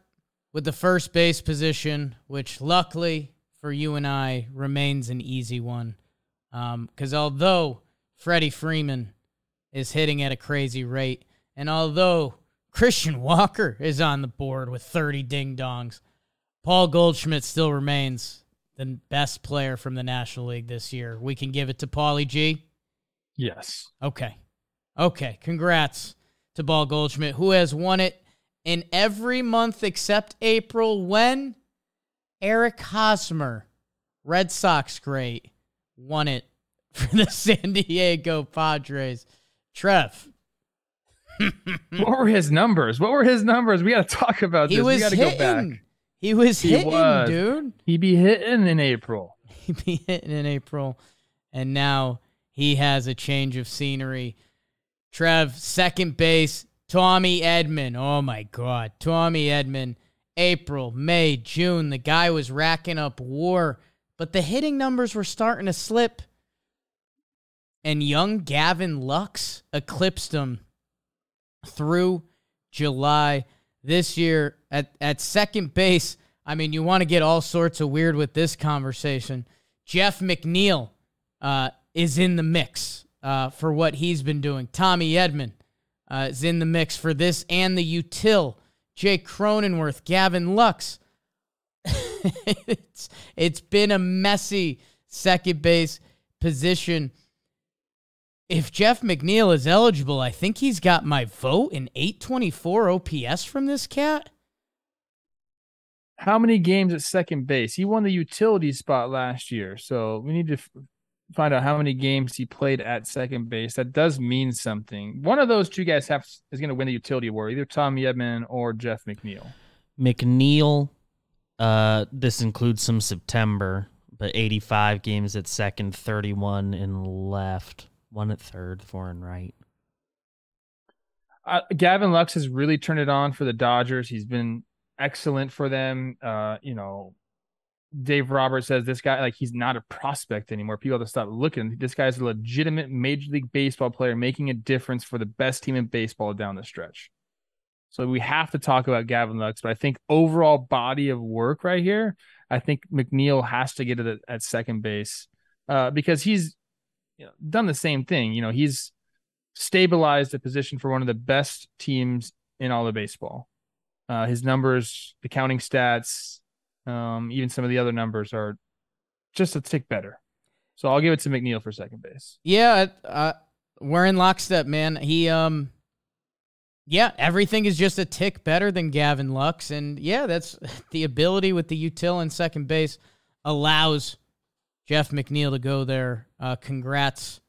with the first base position, which luckily for you and I remains an easy one. Because although Freddie Freeman is hitting at a crazy rate, and although Christian Walker is on the board with 30 ding-dongs, Paul Goldschmidt still remains the best player from the National League this year. We can give it to Paulie G? Yes. Okay. Congrats to Paul Goldschmidt, who has won it in every month except April, when Eric Hosmer, Red Sox great, won it for the San Diego Padres. Trev. What were his numbers? We got to talk about this. We got to go back. He was hitting, dude. He'd be hitting in April. And now he has a change of scenery. Trev, second base. Tommy Edman, oh my God. Tommy Edman, April, May, June. The guy was racking up war, but the hitting numbers were starting to slip. And young Gavin Lux eclipsed him through July this year at second base. I mean, you want to get all sorts of weird with this conversation. Jeff McNeil is in the mix for what he's been doing. Tommy Edman is in the mix for this and the util. Jake Cronenworth, Gavin Lux. It's been a messy second base position. If Jeff McNeil is eligible, I think he's got my vote in 824 OPS from this cat. How many games at second base? He won the utility spot last year, so we need to find out how many games he played at second base. That does mean something. One of those two guys is going to win the utility award, either Tommy Edman or Jeff McNeil. McNeil, this includes some September, but 85 games at second, 31 in left, 1 at third, 4 in right. Gavin Lux has really turned it on for the Dodgers. He's been excellent for them. Dave Roberts says this guy, like, he's not a prospect anymore. People have to stop looking. This guy is a legitimate Major League Baseball player making a difference for the best team in baseball down the stretch. So we have to talk about Gavin Lux, but I think overall body of work right here, I think McNeil has to get it at second base because he's done the same thing. You know, he's stabilized a position for one of the best teams in all of baseball. His numbers, the counting stats, even some of the other numbers are just a tick better. So I'll give it to McNeil for second base. Yeah, we're in lockstep, man. He, yeah, everything is just a tick better than Gavin Lux. And, yeah, that's the ability with the util in second base allows Jeff McNeil to go there. Congrats,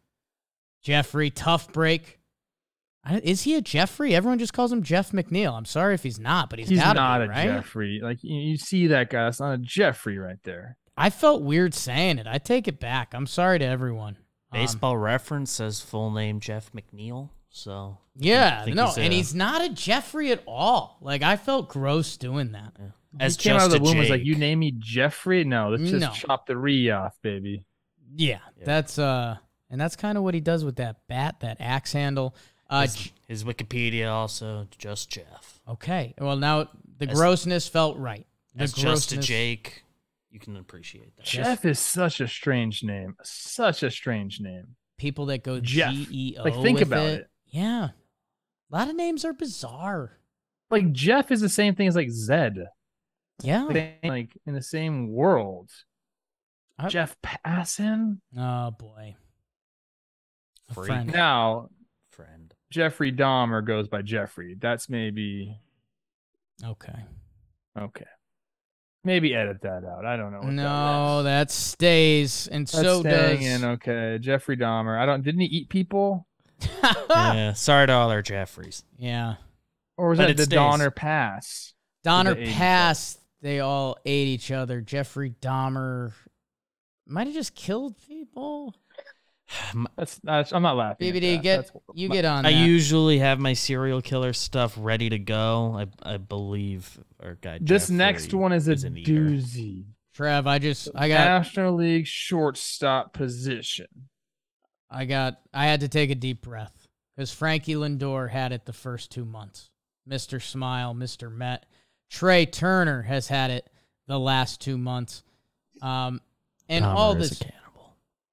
Jeffrey. Tough break. Is he a Jeffrey? Everyone just calls him Jeff McNeil. I'm sorry if he's not, but he's not a Jeffrey. Like, you see that guy. That's not a Jeffrey right there. I felt weird saying it. I take it back. I'm sorry to everyone. Baseball Reference says full name Jeff McNeil. So yeah, no, and he's not a Jeffrey at all. Like, I felt gross doing that. Yeah. As he came out of the womb, was like, you name me Jeffrey? No, let's just chop the re off, baby. Yeah, that's and that's kind of what he does with that bat, that axe handle. His Wikipedia also just Jeff. Okay, well now the grossness felt right. That's just a Jake. You can appreciate that. Jeff is such a strange name. Such a strange name. People that go Jeff. G-E-O. Like, think about it. Yeah. A lot of names are bizarre. Like, Jeff is the same thing as, like, Zed. Yeah. Like, in the same world. Jeff Passan? Oh, boy. Friend. Now, Jeffrey Dahmer goes by Jeffrey. That's maybe... Okay. Maybe edit that out. I don't know. No, that stays, and that's so does. In. Okay, Jeffrey Dahmer. Didn't he eat people? Yeah, sorry to all our Jeffreys. Yeah. Or was that the Donner Pass? Donner Pass. They all ate each other. Jeffrey Dahmer might have just killed people. I'm not laughing. BBD, get on that. I usually have my serial killer stuff ready to go. I believe our guy. This Jeffrey next one is a doozy. Trev, I got National League shortstop position. I had to take a deep breath because Frankie Lindor had it the first 2 months. Mr. Smile, Mr. Met. Trey Turner has had it the last 2 months. And Dahmer all this.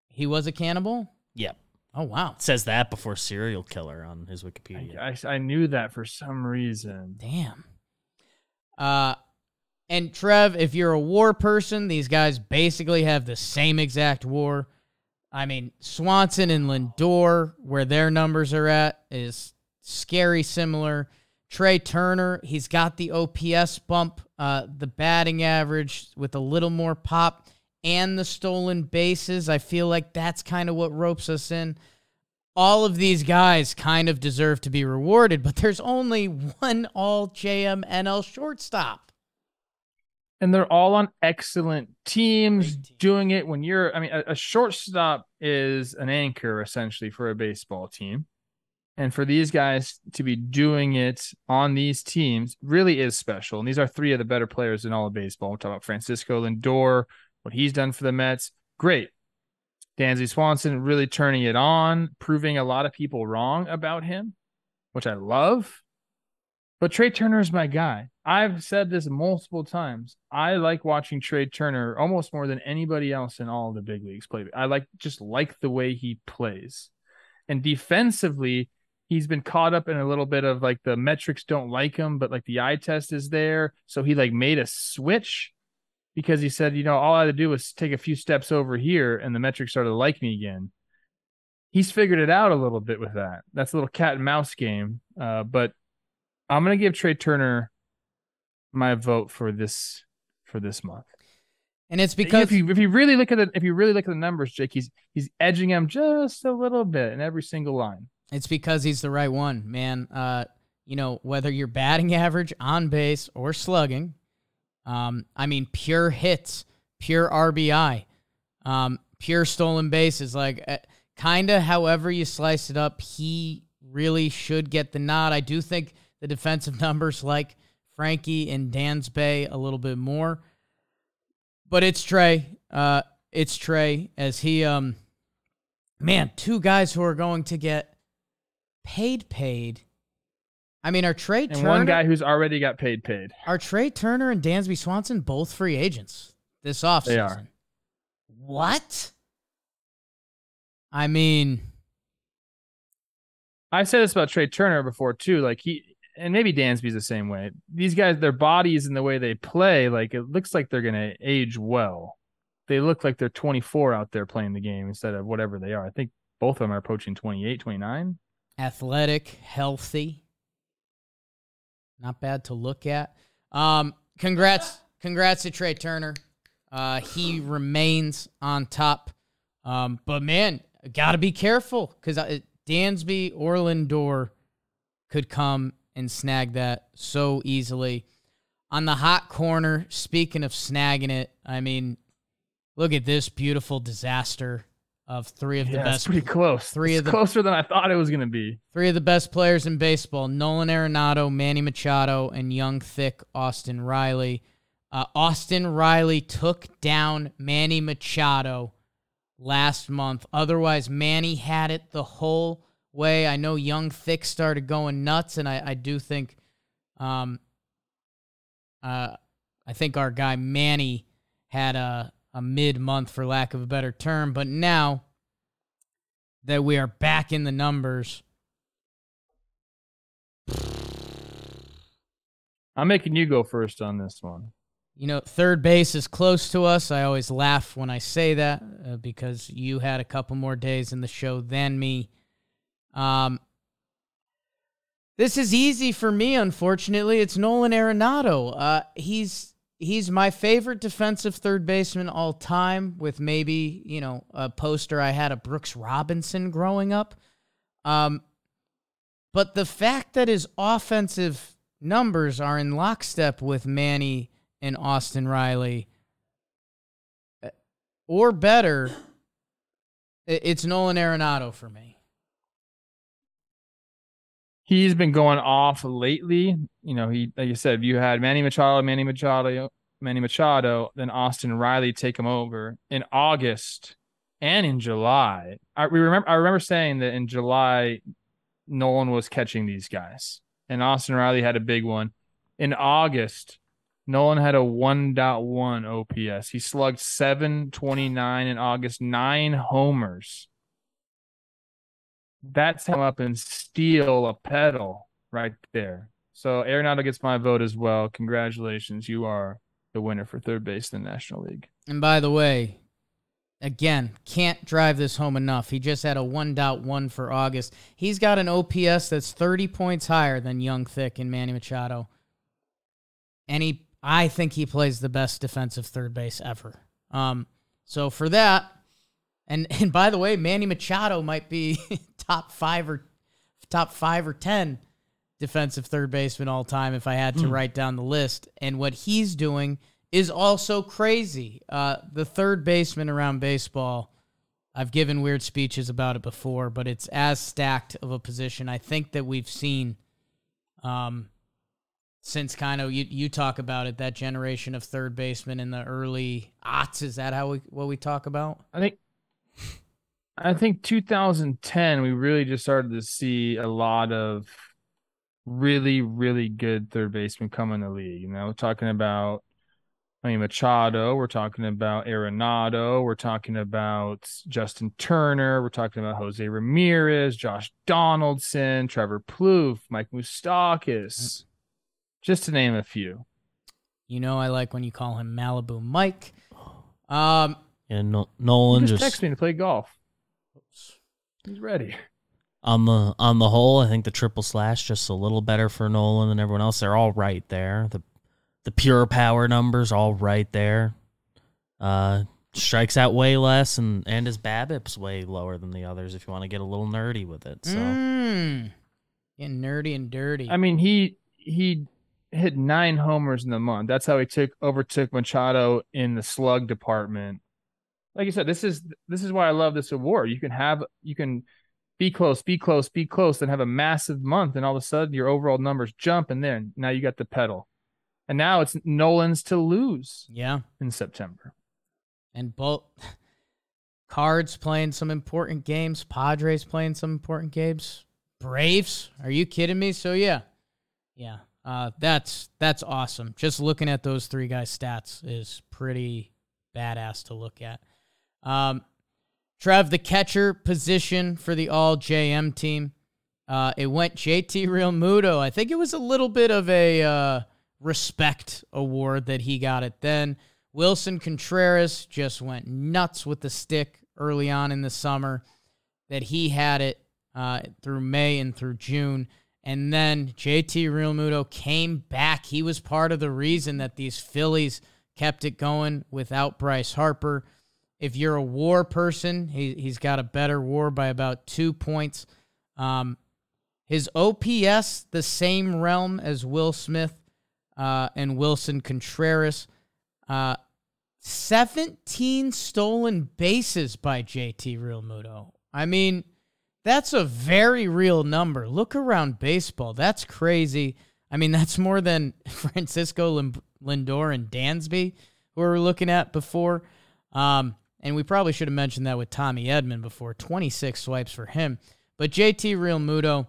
He was a cannibal? Yep. Oh, wow. It says that before serial killer on his Wikipedia. I knew that for some reason. Damn. And Trev, if you're a war person, these guys basically have the same exact war. I mean, Swanson and Lindor, where their numbers are at, is scary similar. Trey Turner, he's got the OPS bump, the batting average with a little more pop. And the stolen bases, I feel like that's kind of what ropes us in. All of these guys kind of deserve to be rewarded, but there's only one all-JMNL shortstop. And they're all on excellent teams doing it when you're... I mean, a shortstop is an anchor, essentially, for a baseball team. And for these guys to be doing it on these teams really is special. And these are three of the better players in all of baseball. We're talking about Francisco Lindor, what he's done for the Mets, great. Dansby Swanson really turning it on, proving a lot of people wrong about him, which I love. But Trey Turner is my guy. I've said this multiple times. I like watching Trey Turner almost more than anybody else in all the big leagues play. I like the way he plays. And defensively, he's been caught up in a little bit of like the metrics don't like him, but like the eye test is there. So he like made a switch. Because he said, all I had to do was take a few steps over here and the metrics started to like me again. He's figured it out a little bit with that. That's a little cat and mouse game. But I'm going to give Trey Turner my vote for this month. And it's because if you really look at the numbers, Jake, he's edging him just a little bit in every single line. It's because he's the right one, man. Whether you're batting average, on base, or slugging. I mean, pure hits, pure RBI, pure stolen bases, like kind of however you slice it up, he really should get the nod. I do think the defensive numbers like Frankie and Dansby a little bit more. But it's Trey. It's Trey as he, man, two guys who are going to get paid. I mean, are Trey and Turner... And one guy who's already got paid. Are Trey Turner and Dansby Swanson both free agents this offseason? They are. What? I mean... I said this about Trey Turner before, too. Like, he... And maybe Dansby's the same way. These guys, their bodies and the way they play, like, it looks like they're going to age well. They look like they're 24 out there playing the game instead of whatever they are. I think both of them are approaching 28, 29. Athletic, healthy. Not bad to look at. Congrats to Trey Turner. He remains on top. But, man, got to be careful because Dansby or Lindor could come and snag that so easily. On the hot corner, speaking of snagging it, I mean, look at this beautiful disaster of three of the best. It's pretty close. Closer than I thought it was going to be. Three of the best players in baseball, Nolan Arenado, Manny Machado, and young, thick Austin Riley. Austin Riley took down Manny Machado last month. Otherwise, Manny had it the whole way. I know young thick started going nuts, and I do think I think our guy Manny had a mid-month, for lack of a better term, but now that we are back in the numbers, I'm making you go first on this one. You know, third base is close to us. I always laugh when I say that because you had a couple more days in the show than me. This is easy for me, unfortunately. It's Nolan Arenado. He's my favorite defensive third baseman all time, with maybe, you know, a poster I had of Brooks Robinson growing up. But the fact that his offensive numbers are in lockstep with Manny and Austin Riley, or better, it's Nolan Arenado for me. He's been going off lately. You know, he, like you said, you had Manny Machado, then Austin Riley take him over in August and in July. I remember saying that in July, Nolan was catching these guys, and Austin Riley had a big one. In August, Nolan had a 1.1 OPS. He slugged .729 in August, 9 homers. That's him up and steal a pedal right there. So Arenado gets my vote as well. Congratulations. You are the winner for third base in the National League. And by the way, again, can't drive this home enough. He just had a 1.1 for August. He's got an OPS that's 30 points higher than young, thick, and Manny Machado. And I think he plays the best defensive third base ever. So for that, and by the way, Manny Machado might be top five or 10 defensive third baseman all time if I had to write down the list. And what he's doing is also crazy. The third baseman around baseball, I've given weird speeches about it before, but it's as stacked of a position I think that we've seen since kind of, you talk about it, that generation of third baseman in the early aughts. Is that how what we talk about? I think 2010, we really just started to see a lot of really, really good third basemen come in the league. You know, we're talking about Machado, we're talking about Arenado, we're talking about Justin Turner, we're talking about Jose Ramirez, Josh Donaldson, Trevor Plouffe, Mike Moustakas, just to name a few. You know, I like when you call him Malibu Mike. And Nolan just texted me to play golf. Oops. He's ready. On the whole, I think the triple slash just a little better for Nolan than everyone else. They're all right there. The pure power numbers all right there. Strikes out way less, and his BABIP's way lower than the others. If you want to get a little nerdy with it, so getting nerdy and dirty. I mean, he hit 9 homers in the month. That's how he overtook Machado in the slug department. Like you said, this is why I love this award. You can be close, then have a massive month, and all of a sudden your overall numbers jump, and then now you got the pedal, and now it's Nolan's to lose. Yeah, in September. And both Cards playing some important games. Padres playing some important games. Braves? Are you kidding me? So, yeah. Yeah. That's awesome. Just looking at those three guys' stats is pretty badass to look at. Trev, the catcher position for the all-JM team. It went JT Realmuto. I think it was a little bit of a respect award that he got it then. Wilson Contreras just went nuts with the stick early on in the summer that he had it through May and through June. And then JT Realmuto came back. He was part of the reason that these Phillies kept it going without Bryce Harper. If you're a WAR person, he's got a better WAR by about 2 points. His OPS, the same realm as Will Smith and Wilson Contreras. 17 stolen bases by JT Realmuto. I mean, that's a very real number. Look around baseball. That's crazy. I mean, that's more than Francisco Lindor and Dansby, who we were looking at before. And we probably should have mentioned that with Tommy Edman before. 26 swipes for him. But JT Realmuto,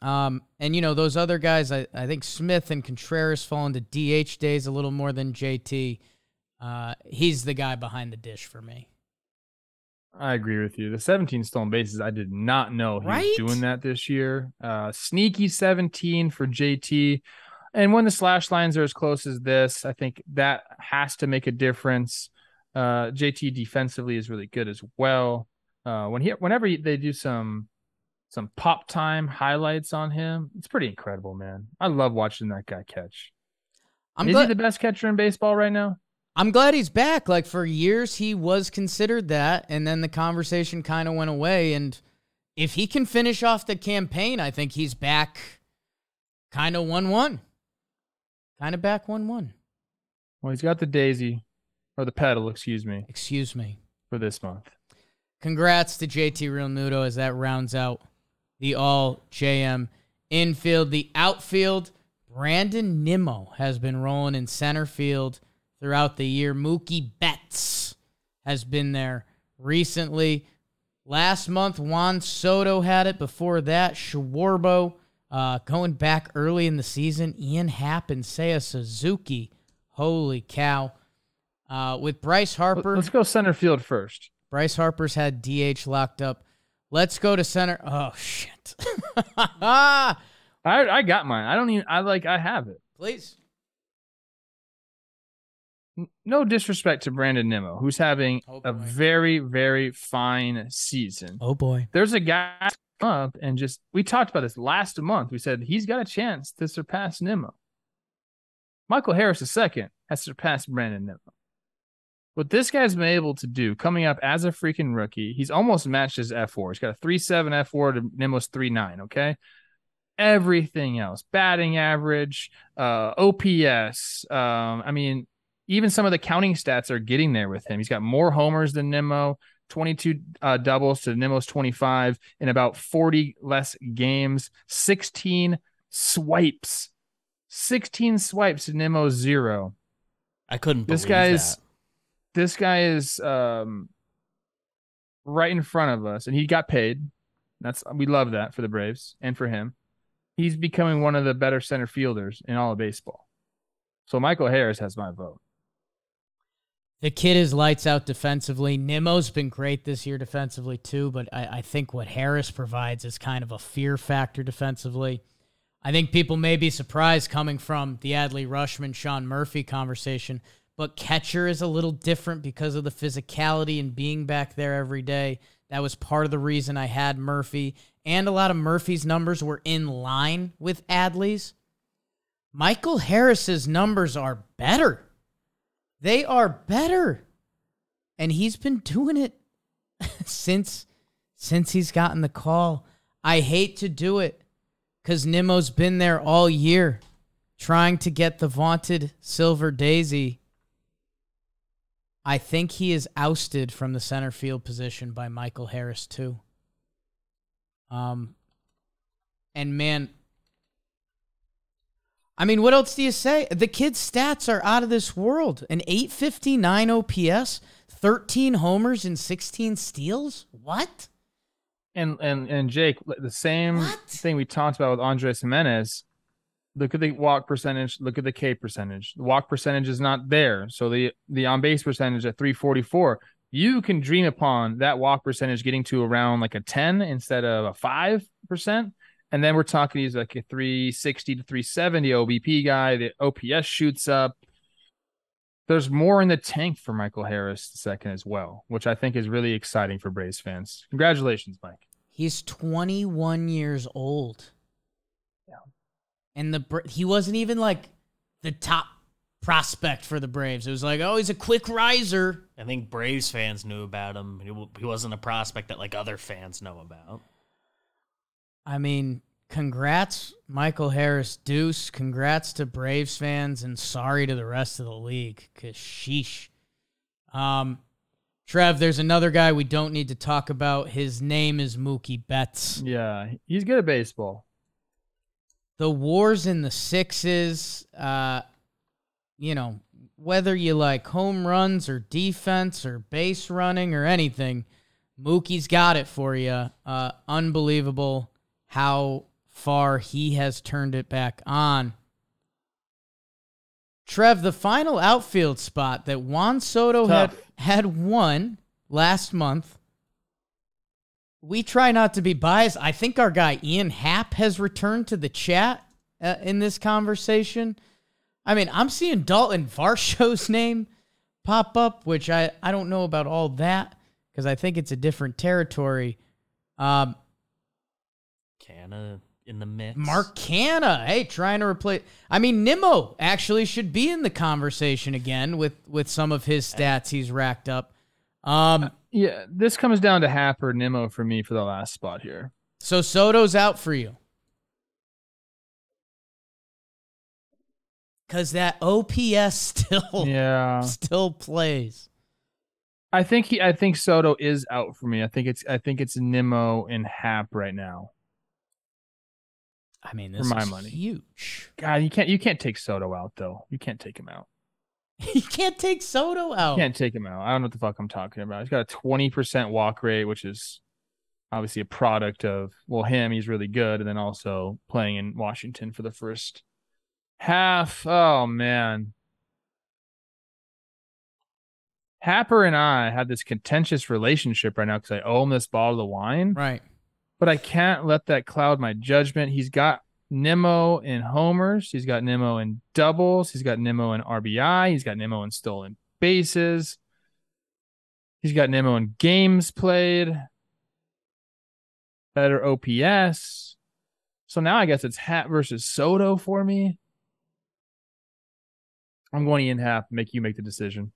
and, you know, those other guys, I think Smith and Contreras fall into DH days a little more than JT. He's the guy behind the dish for me. I agree with you. The 17 stolen bases, I did not know he was doing that this year. Sneaky 17 for JT. And when the slash lines are as close as this, I think that has to make a difference. JT defensively is really good as well. Whenever they do some pop time highlights on him, it's pretty incredible, man. I love watching that guy catch. Is he the best catcher in baseball right now? I'm glad he's back. Like, for years, he was considered that, and then the conversation kind of went away. And if he can finish off the campaign, I think he's back kind of 1-1. Kind of back 1-1. Well, he's got the daisy, or the pedal, excuse me. For this month. Congrats to JT Realmuto as that rounds out the all-JM infield. The outfield, Brandon Nimmo has been rolling in center field throughout the year. Mookie Betts has been there recently. Last month, Juan Soto had it. Before that, Schwarber. Going back early in the season, Ian Happ and Seiya Suzuki. Holy cow. With Bryce Harper. Let's go center field first. Bryce Harper's had DH locked up. Let's go to center. Oh shit! I got mine. I have it. Please. No disrespect to Brandon Nimmo, who's having a very, very fine season. Oh boy. There's a guy up and just we talked about this last month. We said he's got a chance to surpass Nimmo. Michael Harris II has surpassed Brandon Nimmo. What this guy's been able to do coming up as a freaking rookie, he's almost matched his F4. He's got a 3.7 F4 to Nimmo's 3.9, okay? Everything else, batting average, OPS. I mean, even some of the counting stats are getting there with him. He's got more homers than Nimmo, 22 doubles to Nimmo's 25 in about 40 less games, 16 swipes to Nimmo's 0. I couldn't believe that. This guy is right in front of us, and he got paid. We love that for the Braves and for him. He's becoming one of the better center fielders in all of baseball. So Michael Harris has my vote. The kid is lights out defensively. Nimmo's been great this year defensively too, but I think what Harris provides is kind of a fear factor defensively. I think people may be surprised coming from the Adley Rutschman, Sean Murphy conversation, but catcher is a little different because of the physicality and being back there every day. That was part of the reason I had Murphy. And a lot of Murphy's numbers were in line with Adley's. Michael Harris's numbers are better. They are better. And he's been doing it since he's gotten the call. I hate to do it because Nimmo's been there all year trying to get the vaunted Silver Daisy. I think he is ousted from the center field position by Michael Harris, too. And, man, I mean, what else do you say? The kid's stats are out of this world. An 859 OPS, 13 homers, and 16 steals? What? And Jake, the same thing we talked about with Andrés Giménez. Look at the walk percentage. Look at the K percentage. The walk percentage is not there. So the on-base percentage at 344, you can dream upon that walk percentage getting to around like a 10 instead of a 5%. And then we're talking he's like a 360 to 370 OBP guy. The OPS shoots up. There's more in the tank for Michael Harris II as well, which I think is really exciting for Braves fans. Congratulations, Mike. He's 21 years old. Yeah. And he wasn't even like the top prospect for the Braves. It was like, oh, he's a quick riser. I think Braves fans knew about him. He wasn't a prospect that like other fans know about. I mean, congrats, Michael Harris Deuce. Congrats to Braves fans, and sorry to the rest of the league, because sheesh. Trev, there's another guy we don't need to talk about. His name is Mookie Betts. Yeah, he's good at baseball. The war's in the sixes. You know, whether you like home runs or defense or base running or anything, Mookie's got it for you. Unbelievable how far he has turned it back on. Trev, the final outfield spot that Juan Soto had won last month. We try not to be biased. I think our guy Ian Happ has returned to the chat in this conversation. I mean, I'm seeing Dalton Varsho's name pop up, which I don't know about all that because I think it's a different territory. Canna in the mix. Mark Canna, hey, trying to replace. I mean, Nimmo actually should be in the conversation again with some of his stats he's racked up. Yeah, this comes down to Happ or Nimmo for me for the last spot here. So Soto's out for you. Because that OPS still plays. I think Soto is out for me. I think it's Nimmo and Happ right now. I mean, this is huge. God, you can't take Soto out, though. You can't take him out. You can't take Soto out. You can't take him out. I don't know what the fuck I'm talking about. He's got a 20% walk rate, which is obviously a product of, well, him, he's really good, and then also playing in Washington for the first half. Oh, man. Happer and I have this contentious relationship right now because I owe him this bottle of wine. Right. But I can't let that cloud my judgment. He's got Nimmo in homers. He's got Nimmo in doubles. He's got Nimmo in RBI. He's got Nimmo in stolen bases. He's got Nimmo in games played. Better OPS. So now I guess it's Happ versus Soto for me. I'm going Ian Happ. Make you make the decision.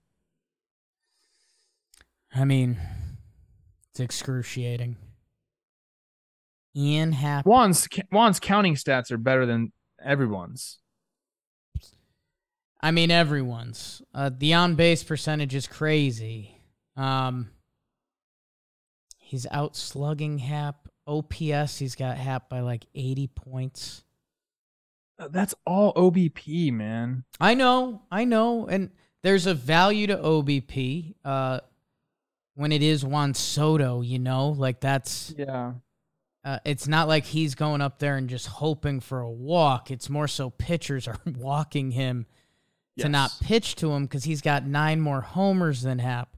I mean, it's excruciating. Ian Happ. Juan's counting stats are better than everyone's. I mean, everyone's. The on-base percentage is crazy. He's out slugging Happ. OPS, he's got Happ by like 80 points. That's all OBP, man. I know. And there's a value to OBP when it is Juan Soto, you know? Like, that's... Yeah. It's not like he's going up there and just hoping for a walk. It's more so pitchers are walking him to not pitch to him because he's got 9 more homers than Happ.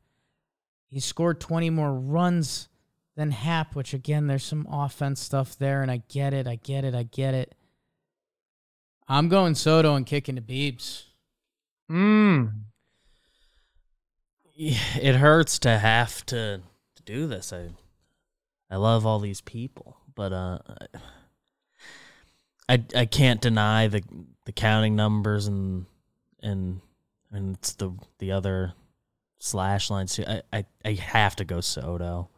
He scored 20 more runs than Happ, which, again, there's some offense stuff there, and I get it. I'm going Soto and kicking the Biebs. It hurts to have to do this. I love all these people, but I can't deny the counting numbers and it's the other slash lines too. I have to go Soto.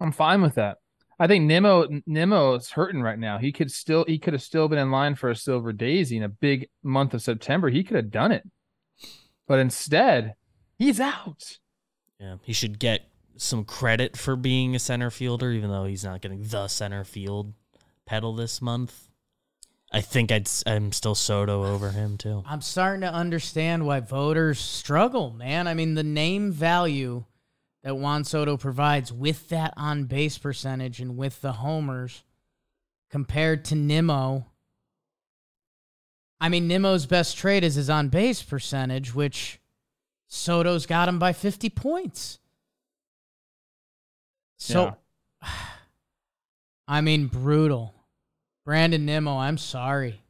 I'm fine with that. I think Nimmo is hurting right now. He could have still been in line for a Silver Daisy in a big month of September. He could have done it, but instead, he's out. Yeah, he should get some credit for being a center fielder, even though he's not getting the center field pedal this month. I think I'm still Soto over him, too. I'm starting to understand why voters struggle, man. I mean, the name value that Juan Soto provides with that on-base percentage and with the homers compared to Nimmo. I mean, Nimmo's best trade is his on-base percentage, which Soto's got him by 50 points. So, yeah. I mean, brutal. Brandon Nimmo, I'm sorry.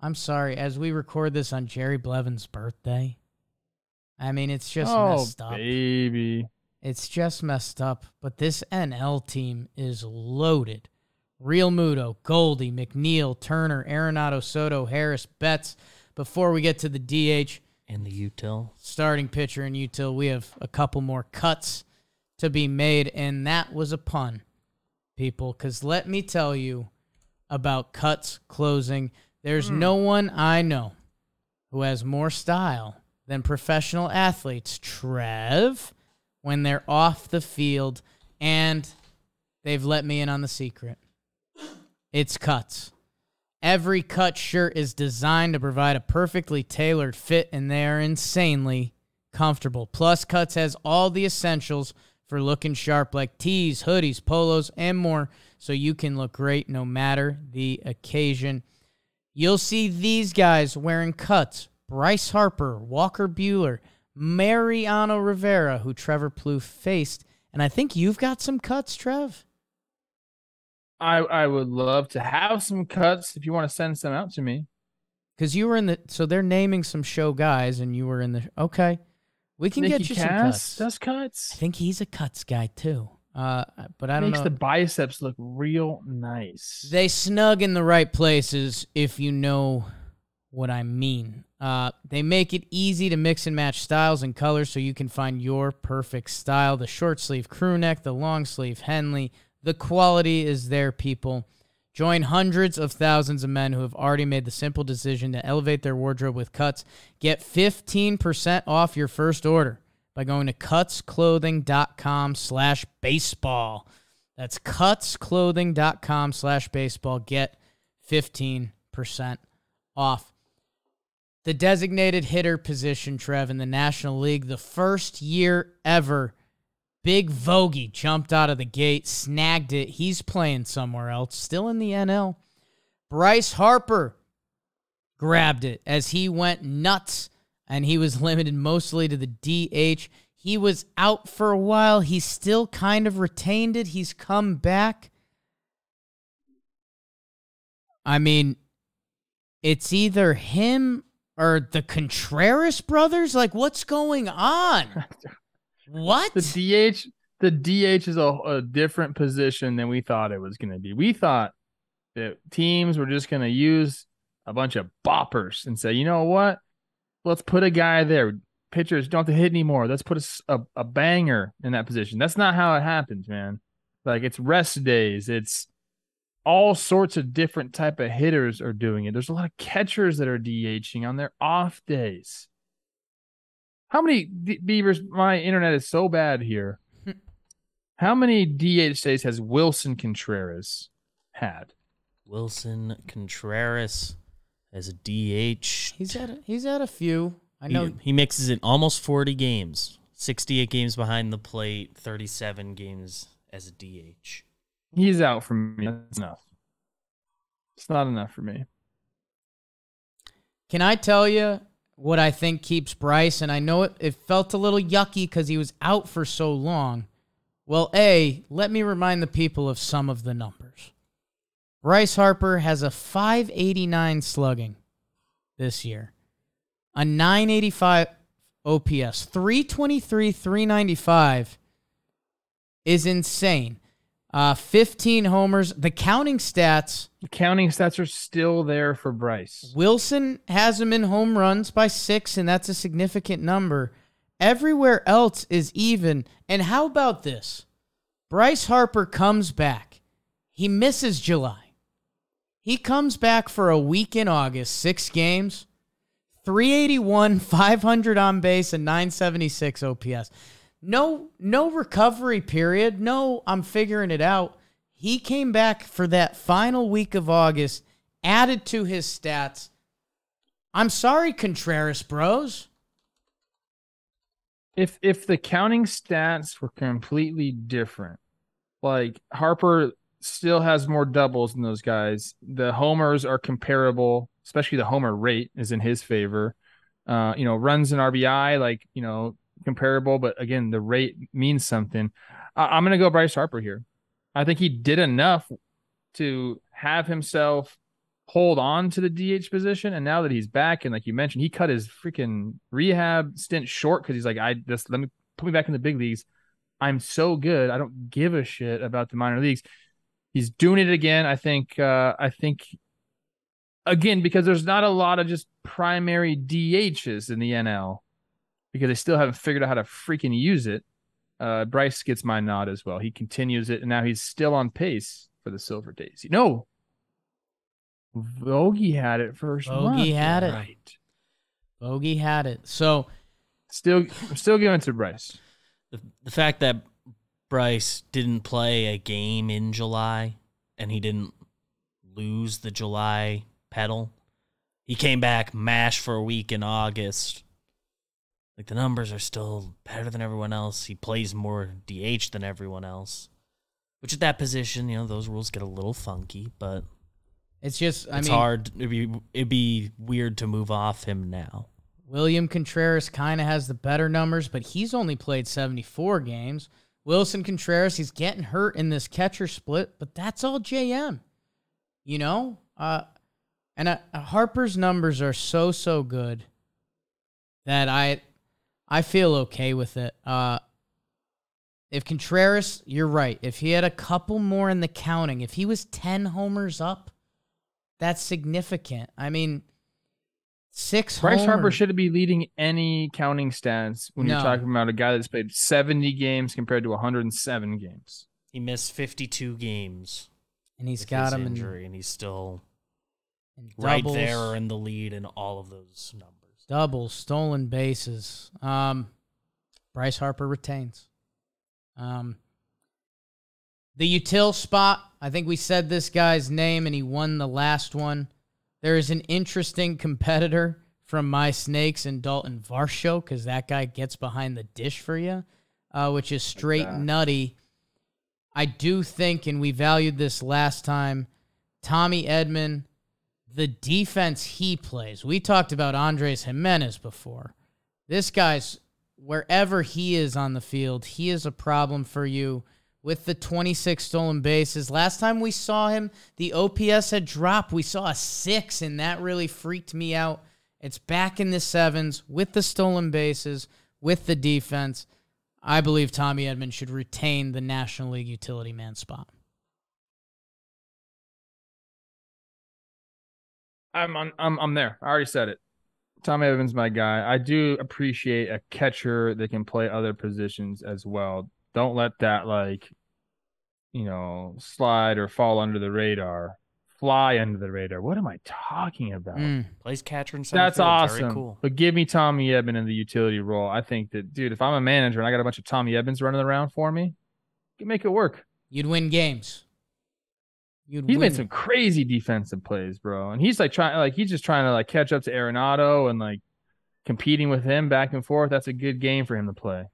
I'm sorry. As we record this on Jerry Blevin's birthday, I mean, it's just messed up. Baby. It's just messed up. But this NL team is loaded. Realmuto, Goldie, McNeil, Turner, Arenado, Soto, Harris, Betts. Before we get to the DH. And the util. Starting pitcher and util. We have a couple more cuts to be made. And that was a pun, people. Because let me tell you about cuts closing. There's no one I know who has more style than professional athletes, Trev, when they're off the field, and they've let me in on the secret. It's cuts. Every cut shirt is designed to provide a perfectly tailored fit, and they are insanely comfortable. Plus, Cuts has all the essentials for looking sharp, like tees, hoodies, polos, and more, so you can look great no matter the occasion. You'll see these guys wearing Cuts. Bryce Harper, Walker Buehler, Mariano Rivera, who Trevor Plouffe faced. And I think you've got some cuts, Trev. I would love to have some cuts if you want to send some out to me. Because you were in the... So they're naming some show guys, and you were in the... Okay. We can Nicky get you Cass some cuts. Does cuts. I think he's a cuts guy, too. But I don't know. Makes the biceps look real nice. They snug in the right places, if you know what I mean. They make it easy to mix and match styles and colors so you can find your perfect style. The short sleeve crew neck, the long sleeve Henley. The quality is there, people. Join hundreds of thousands of men who have already made the simple decision to elevate their wardrobe with Cuts. Get 15% off your first order by going to cutsclothing.com/baseball. That's cutsclothing.com/baseball. Get 15% off. The designated hitter position, Trev, in the National League, the first year ever, Big Vogie jumped out of the gate, snagged it. He's playing somewhere else, still in the NL. Bryce Harper grabbed it as he went nuts, and he was limited mostly to the DH. He was out for a while. He still kind of retained it. He's come back. I mean, it's either him or the Contreras brothers? Like, what's going on? What? The DH is a different position than we thought it was going to be. We thought that teams were just going to use a bunch of boppers and say, you know what? Let's put a guy there. Pitchers don't have to hit anymore. Let's put a banger in that position. That's not how it happens, man. Like, it's rest days. It's all sorts of different type of hitters are doing it. There's a lot of catchers that are DHing on their off days. How many Beavers? My internet is so bad here. How many DH days has Wilson Contreras had? Wilson Contreras as a DH. He's had a few. I know he mixes in almost 40 games, 68 games behind the plate, 37 games as a DH. He's out for me. That's enough. It's not enough for me. Can I tell you what I think keeps Bryce? And I know it felt a little yucky because he was out for so long. Well, A, let me remind the people of some of the numbers. Bryce Harper has a .589 slugging this year, a .985 OPS, .323, .395 is insane. 15 homers. The counting stats are still there for Bryce. Wilson has him in home runs by 6, and that's a significant number. Everywhere else is even. And how about this? Bryce Harper comes back. He misses July. He comes back for a week in August, 6 games, .381, .500 on base, and .976 OPS. No recovery period. No, I'm figuring it out. He came back for that final week of August added to his stats. I'm sorry, Contreras bros. If the counting stats were completely different, like Harper still has more doubles than those guys. The homers are comparable, especially the homer rate is in his favor. Runs and RBI, comparable, but again, the rate means something. I'm going to go Bryce Harper here. I think he did enough to have himself hold on to the DH position. And now that he's back, and like you mentioned, he cut his freaking rehab stint short because he's like, let me put me back in the big leagues. I'm so good. I don't give a shit about the minor leagues. He's doing it again. I think again, because there's not a lot of just primary DHs in the NL because they still haven't figured out how to freaking use it. Bryce gets my nod as well. He continues it, and now he's still on pace for the Silver Daisy. No. Vogie had it first. Vogie had it. Right. Vogie had it. So still going to Bryce. The fact that Bryce didn't play a game in July and he didn't lose the July pedal. He came back, mashed for a week in August. Like, the numbers are still better than everyone else. He plays more DH than everyone else, which at that position, those rules get a little funky, but it's just, I mean, it's hard. It'd be weird to move off him now. William Contreras kind of has the better numbers, but he's only played 74 games. Wilson Contreras, he's getting hurt in this catcher split, but that's all JM, And Harper's numbers are so good that I feel okay with it. If Contreras, you're right. If he had a couple more in the counting, if he was 10 homers up, that's significant. I mean, 6 homers. Bryce Harper shouldn't be leading any counting stats when you're talking about a guy that's played 70 games compared to 107 games. He missed 52 games. And he's got him injury, and he's still right there or in the lead in all of those numbers. Doubles, stolen bases. Bryce Harper retains. The util spot, I think we said this guy's name and he won the last one. There is an interesting competitor from my Snakes in Dalton Varsho because that guy gets behind the dish for you, which is straight nutty. I do think, and we valued this last time, Tommy Edman, the defense he plays. We talked about Andrés Giménez before. This guy's, wherever he is on the field, he is a problem for you with the 26 stolen bases. Last time we saw him, the OPS had dropped. We saw a 6, and that really freaked me out. It's back in the 7s with the stolen bases, with the defense. I believe Tommy Edman should retain the National League utility man spot. I'm there. I already said it. Tommy Edman's my guy. I do appreciate a catcher that can play other positions as well. Don't let that slide or fall under the radar. Fly under the radar. What am I talking about? Plays catcher and center. That's awesome. Very cool. But give me Tommy Edman in the utility role. I think that, dude, if I'm a manager and I got a bunch of Tommy Edmans running around for me, you can make it work. You'd win games. He's made some crazy defensive plays, bro. And he's trying to catch up to Arenado and competing with him back and forth. That's a good game for him to play.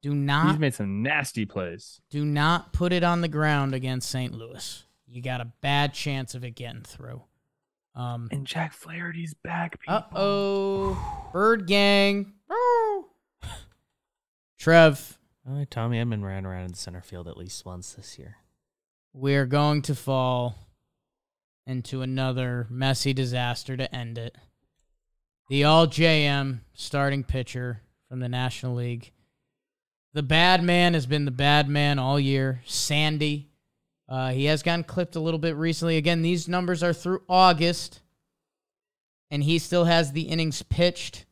He's made some nasty plays. Do not put it on the ground against St. Louis. You got a bad chance of it getting through. And Jack Flaherty's back, people. Uh-oh. Bird gang. Trev. Tommy Edman ran around in center field at least once this year. We're going to fall into another messy disaster to end it. The all-JM starting pitcher from the National League. The bad man has been the bad man all year. Sandy. He has gotten clipped a little bit recently. Again, these numbers are through August, and he still has the innings pitched.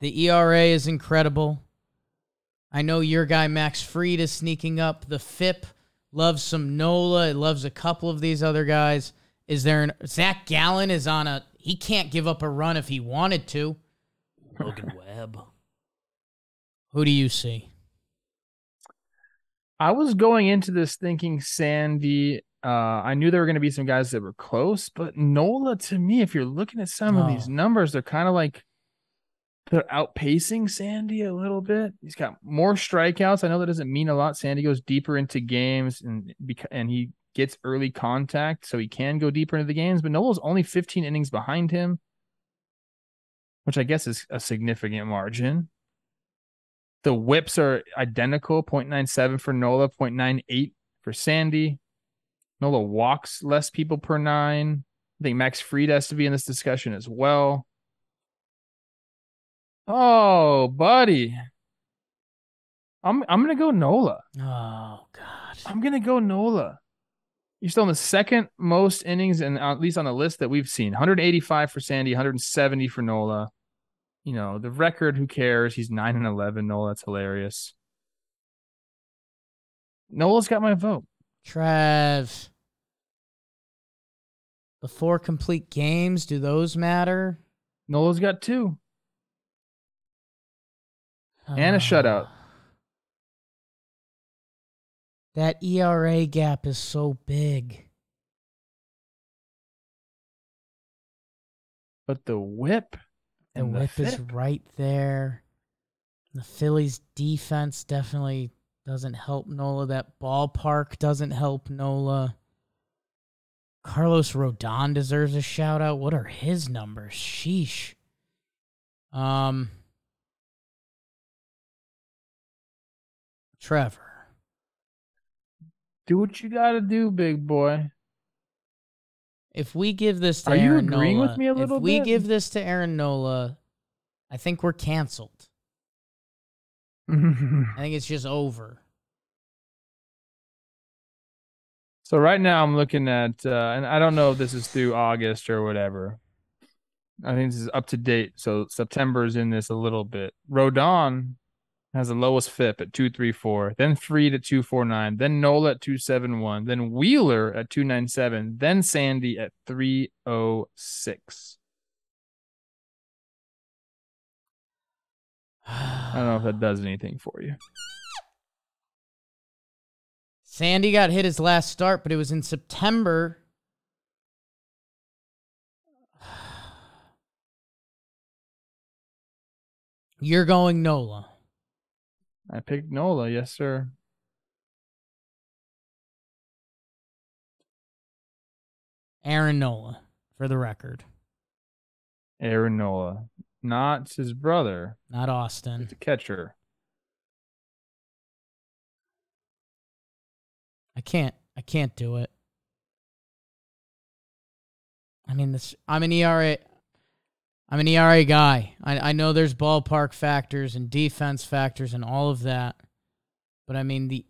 The ERA is incredible. I know your guy, Max Fried, is sneaking up. The FIP loves some Nola. It loves a couple of these other guys. Zach Gallen is on he can't give up a run if he wanted to. Logan Webb. Who do you see? I was going into this thinking Sandy I knew there were going to be some guys that were close, but Nola, to me, if you're looking at some of these numbers, they're kind of like they're outpacing Sandy a little bit. He's got more strikeouts. I know that doesn't mean a lot. Sandy goes deeper into games and he gets early contact, so he can go deeper into the games, but Nola's only 15 innings behind him, which I guess is a significant margin. The whips are identical, 0.97 for Nola, 0.98 for Sandy. Nola walks less people per nine. I think Max Fried has to be in this discussion as well. Oh, buddy. I'm going to go Nola. Oh, God. I'm going to go Nola. You're still in the second most innings, and at least on the list that we've seen. 185 for Sandy, 170 for Nola. You know, the record, who cares? He's 9-11. Nola, that's hilarious. Nola's got my vote. Trev. The four complete games, do those matter? Nola's got two. And a shutout. That ERA gap is so big. But the whip. The whip is right there. The Phillies defense definitely doesn't help Nola. That ballpark doesn't help Nola. Carlos Rodon deserves a shout out. What are his numbers? Sheesh. Trevor. Do what you gotta do, big boy. If we give this to Aaron Nola, I think we're canceled. I think it's just over. So right now I'm looking at, and I don't know if this is through August or whatever. I think this is up to date. So September is in this a little bit. Rodon has the lowest FIP at 2.34, then Fried at 2.49, then Nola at 2.71, then Wheeler at 2.97, then Sandy at 3.06. I don't know if that does anything for you. Sandy got hit his last start, but it was in September. You're going Nola. I picked Nola, yes, sir. Aaron Nola, for the record. Aaron Nola. Not his brother. Not Austin. It's a catcher. I can't do it. I mean, this. I'm an ERA guy. I know there's ballpark factors and defense factors and all of that, but I mean the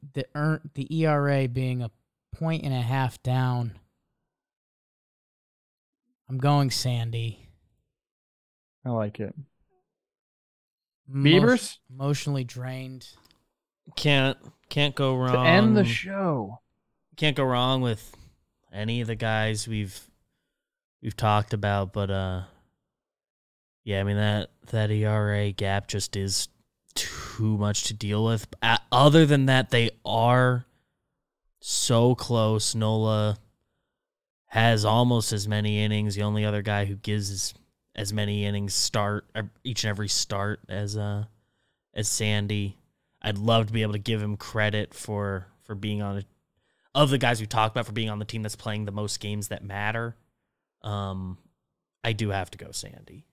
ERA being a 1.5 down. I'm going Sandy. I like it. Beavers? Emotionally drained. Can't go wrong. To end the show. Can't go wrong with any of the guys we've talked about, but yeah, I mean, that ERA gap just is too much to deal with. Other than that, they are so close. Nola has almost as many innings. The only other guy who gives as many innings each and every start as Sandy. I'd love to be able to give him credit for being of the guys we talked about, for being on the team that's playing the most games that matter. I do have to go Sandy.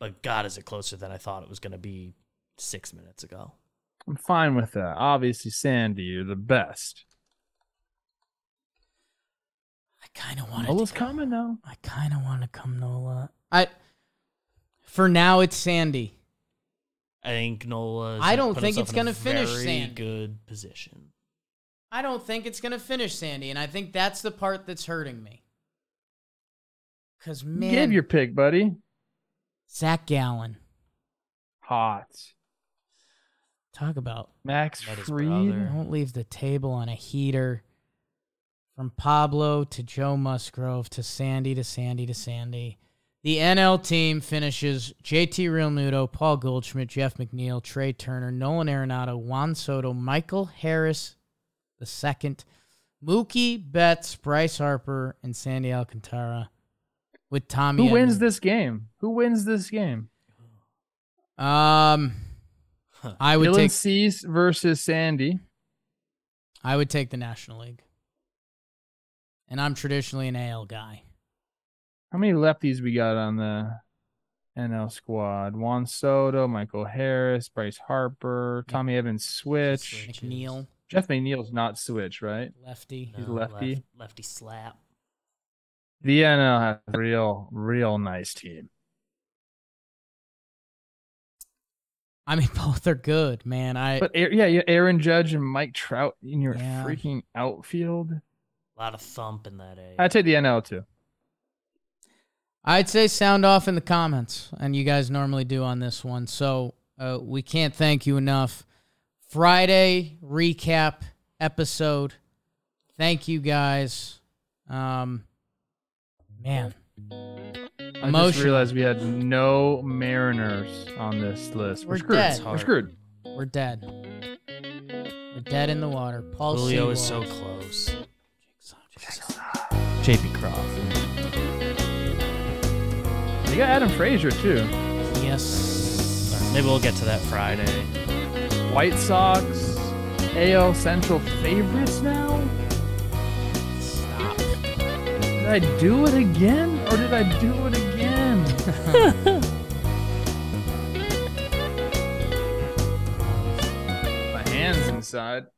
But God, is it closer than I thought it was going to be 6 minutes ago. I'm fine with that. Obviously, Sandy, you're the best. I kind of want to. Nola's coming, though. I kind of want to come Nola. For now, it's Sandy. I think Nola. I don't think it's going to finish Sandy. Good position. I don't think it's going to finish Sandy, and I think that's the part that's hurting me. Because man, give your pick, buddy. Zach Gallen. Hot. Talk about Max Fried. Won't leave the table on a heater. From Pablo to Joe Musgrove to Sandy to Sandy to Sandy. The NL team finishes JT Realmuto, Paul Goldschmidt, Jeff McNeil, Trey Turner, Nolan Arenado, Juan Soto, Michael Harris II, Mookie Betts, Bryce Harper, and Sandy Alcantara with Tommy Edman. Who wins this game? I would take Dylan Cease versus Sandy. I would take the National League. And I'm traditionally an AL guy. How many lefties we got on the NL squad? Juan Soto, Michael Harris, Bryce Harper, Tommy Evans switch. McNeil. Jeff McNeil's not switch, right? Lefty. He's lefty. Lefty slap. The NL has a real nice team. I mean, both are good, man. Aaron Judge and Mike Trout in your freaking outfield. A lot of thump in that age. I'd take the NL too. I'd say sound off in the comments, and you guys normally do on this one, so we can't thank you enough. Friday recap episode. Thank you guys. Man. I just realized we had no Mariners on this list. We're dead in the water. Paul Julio is so close. JP Crawford. They got Adam Frazier too. Yes. Right, maybe we'll get to that Friday. White Sox, AL Central favorites now? Stop. Did I do it again? Or did I do it again? My hand's inside.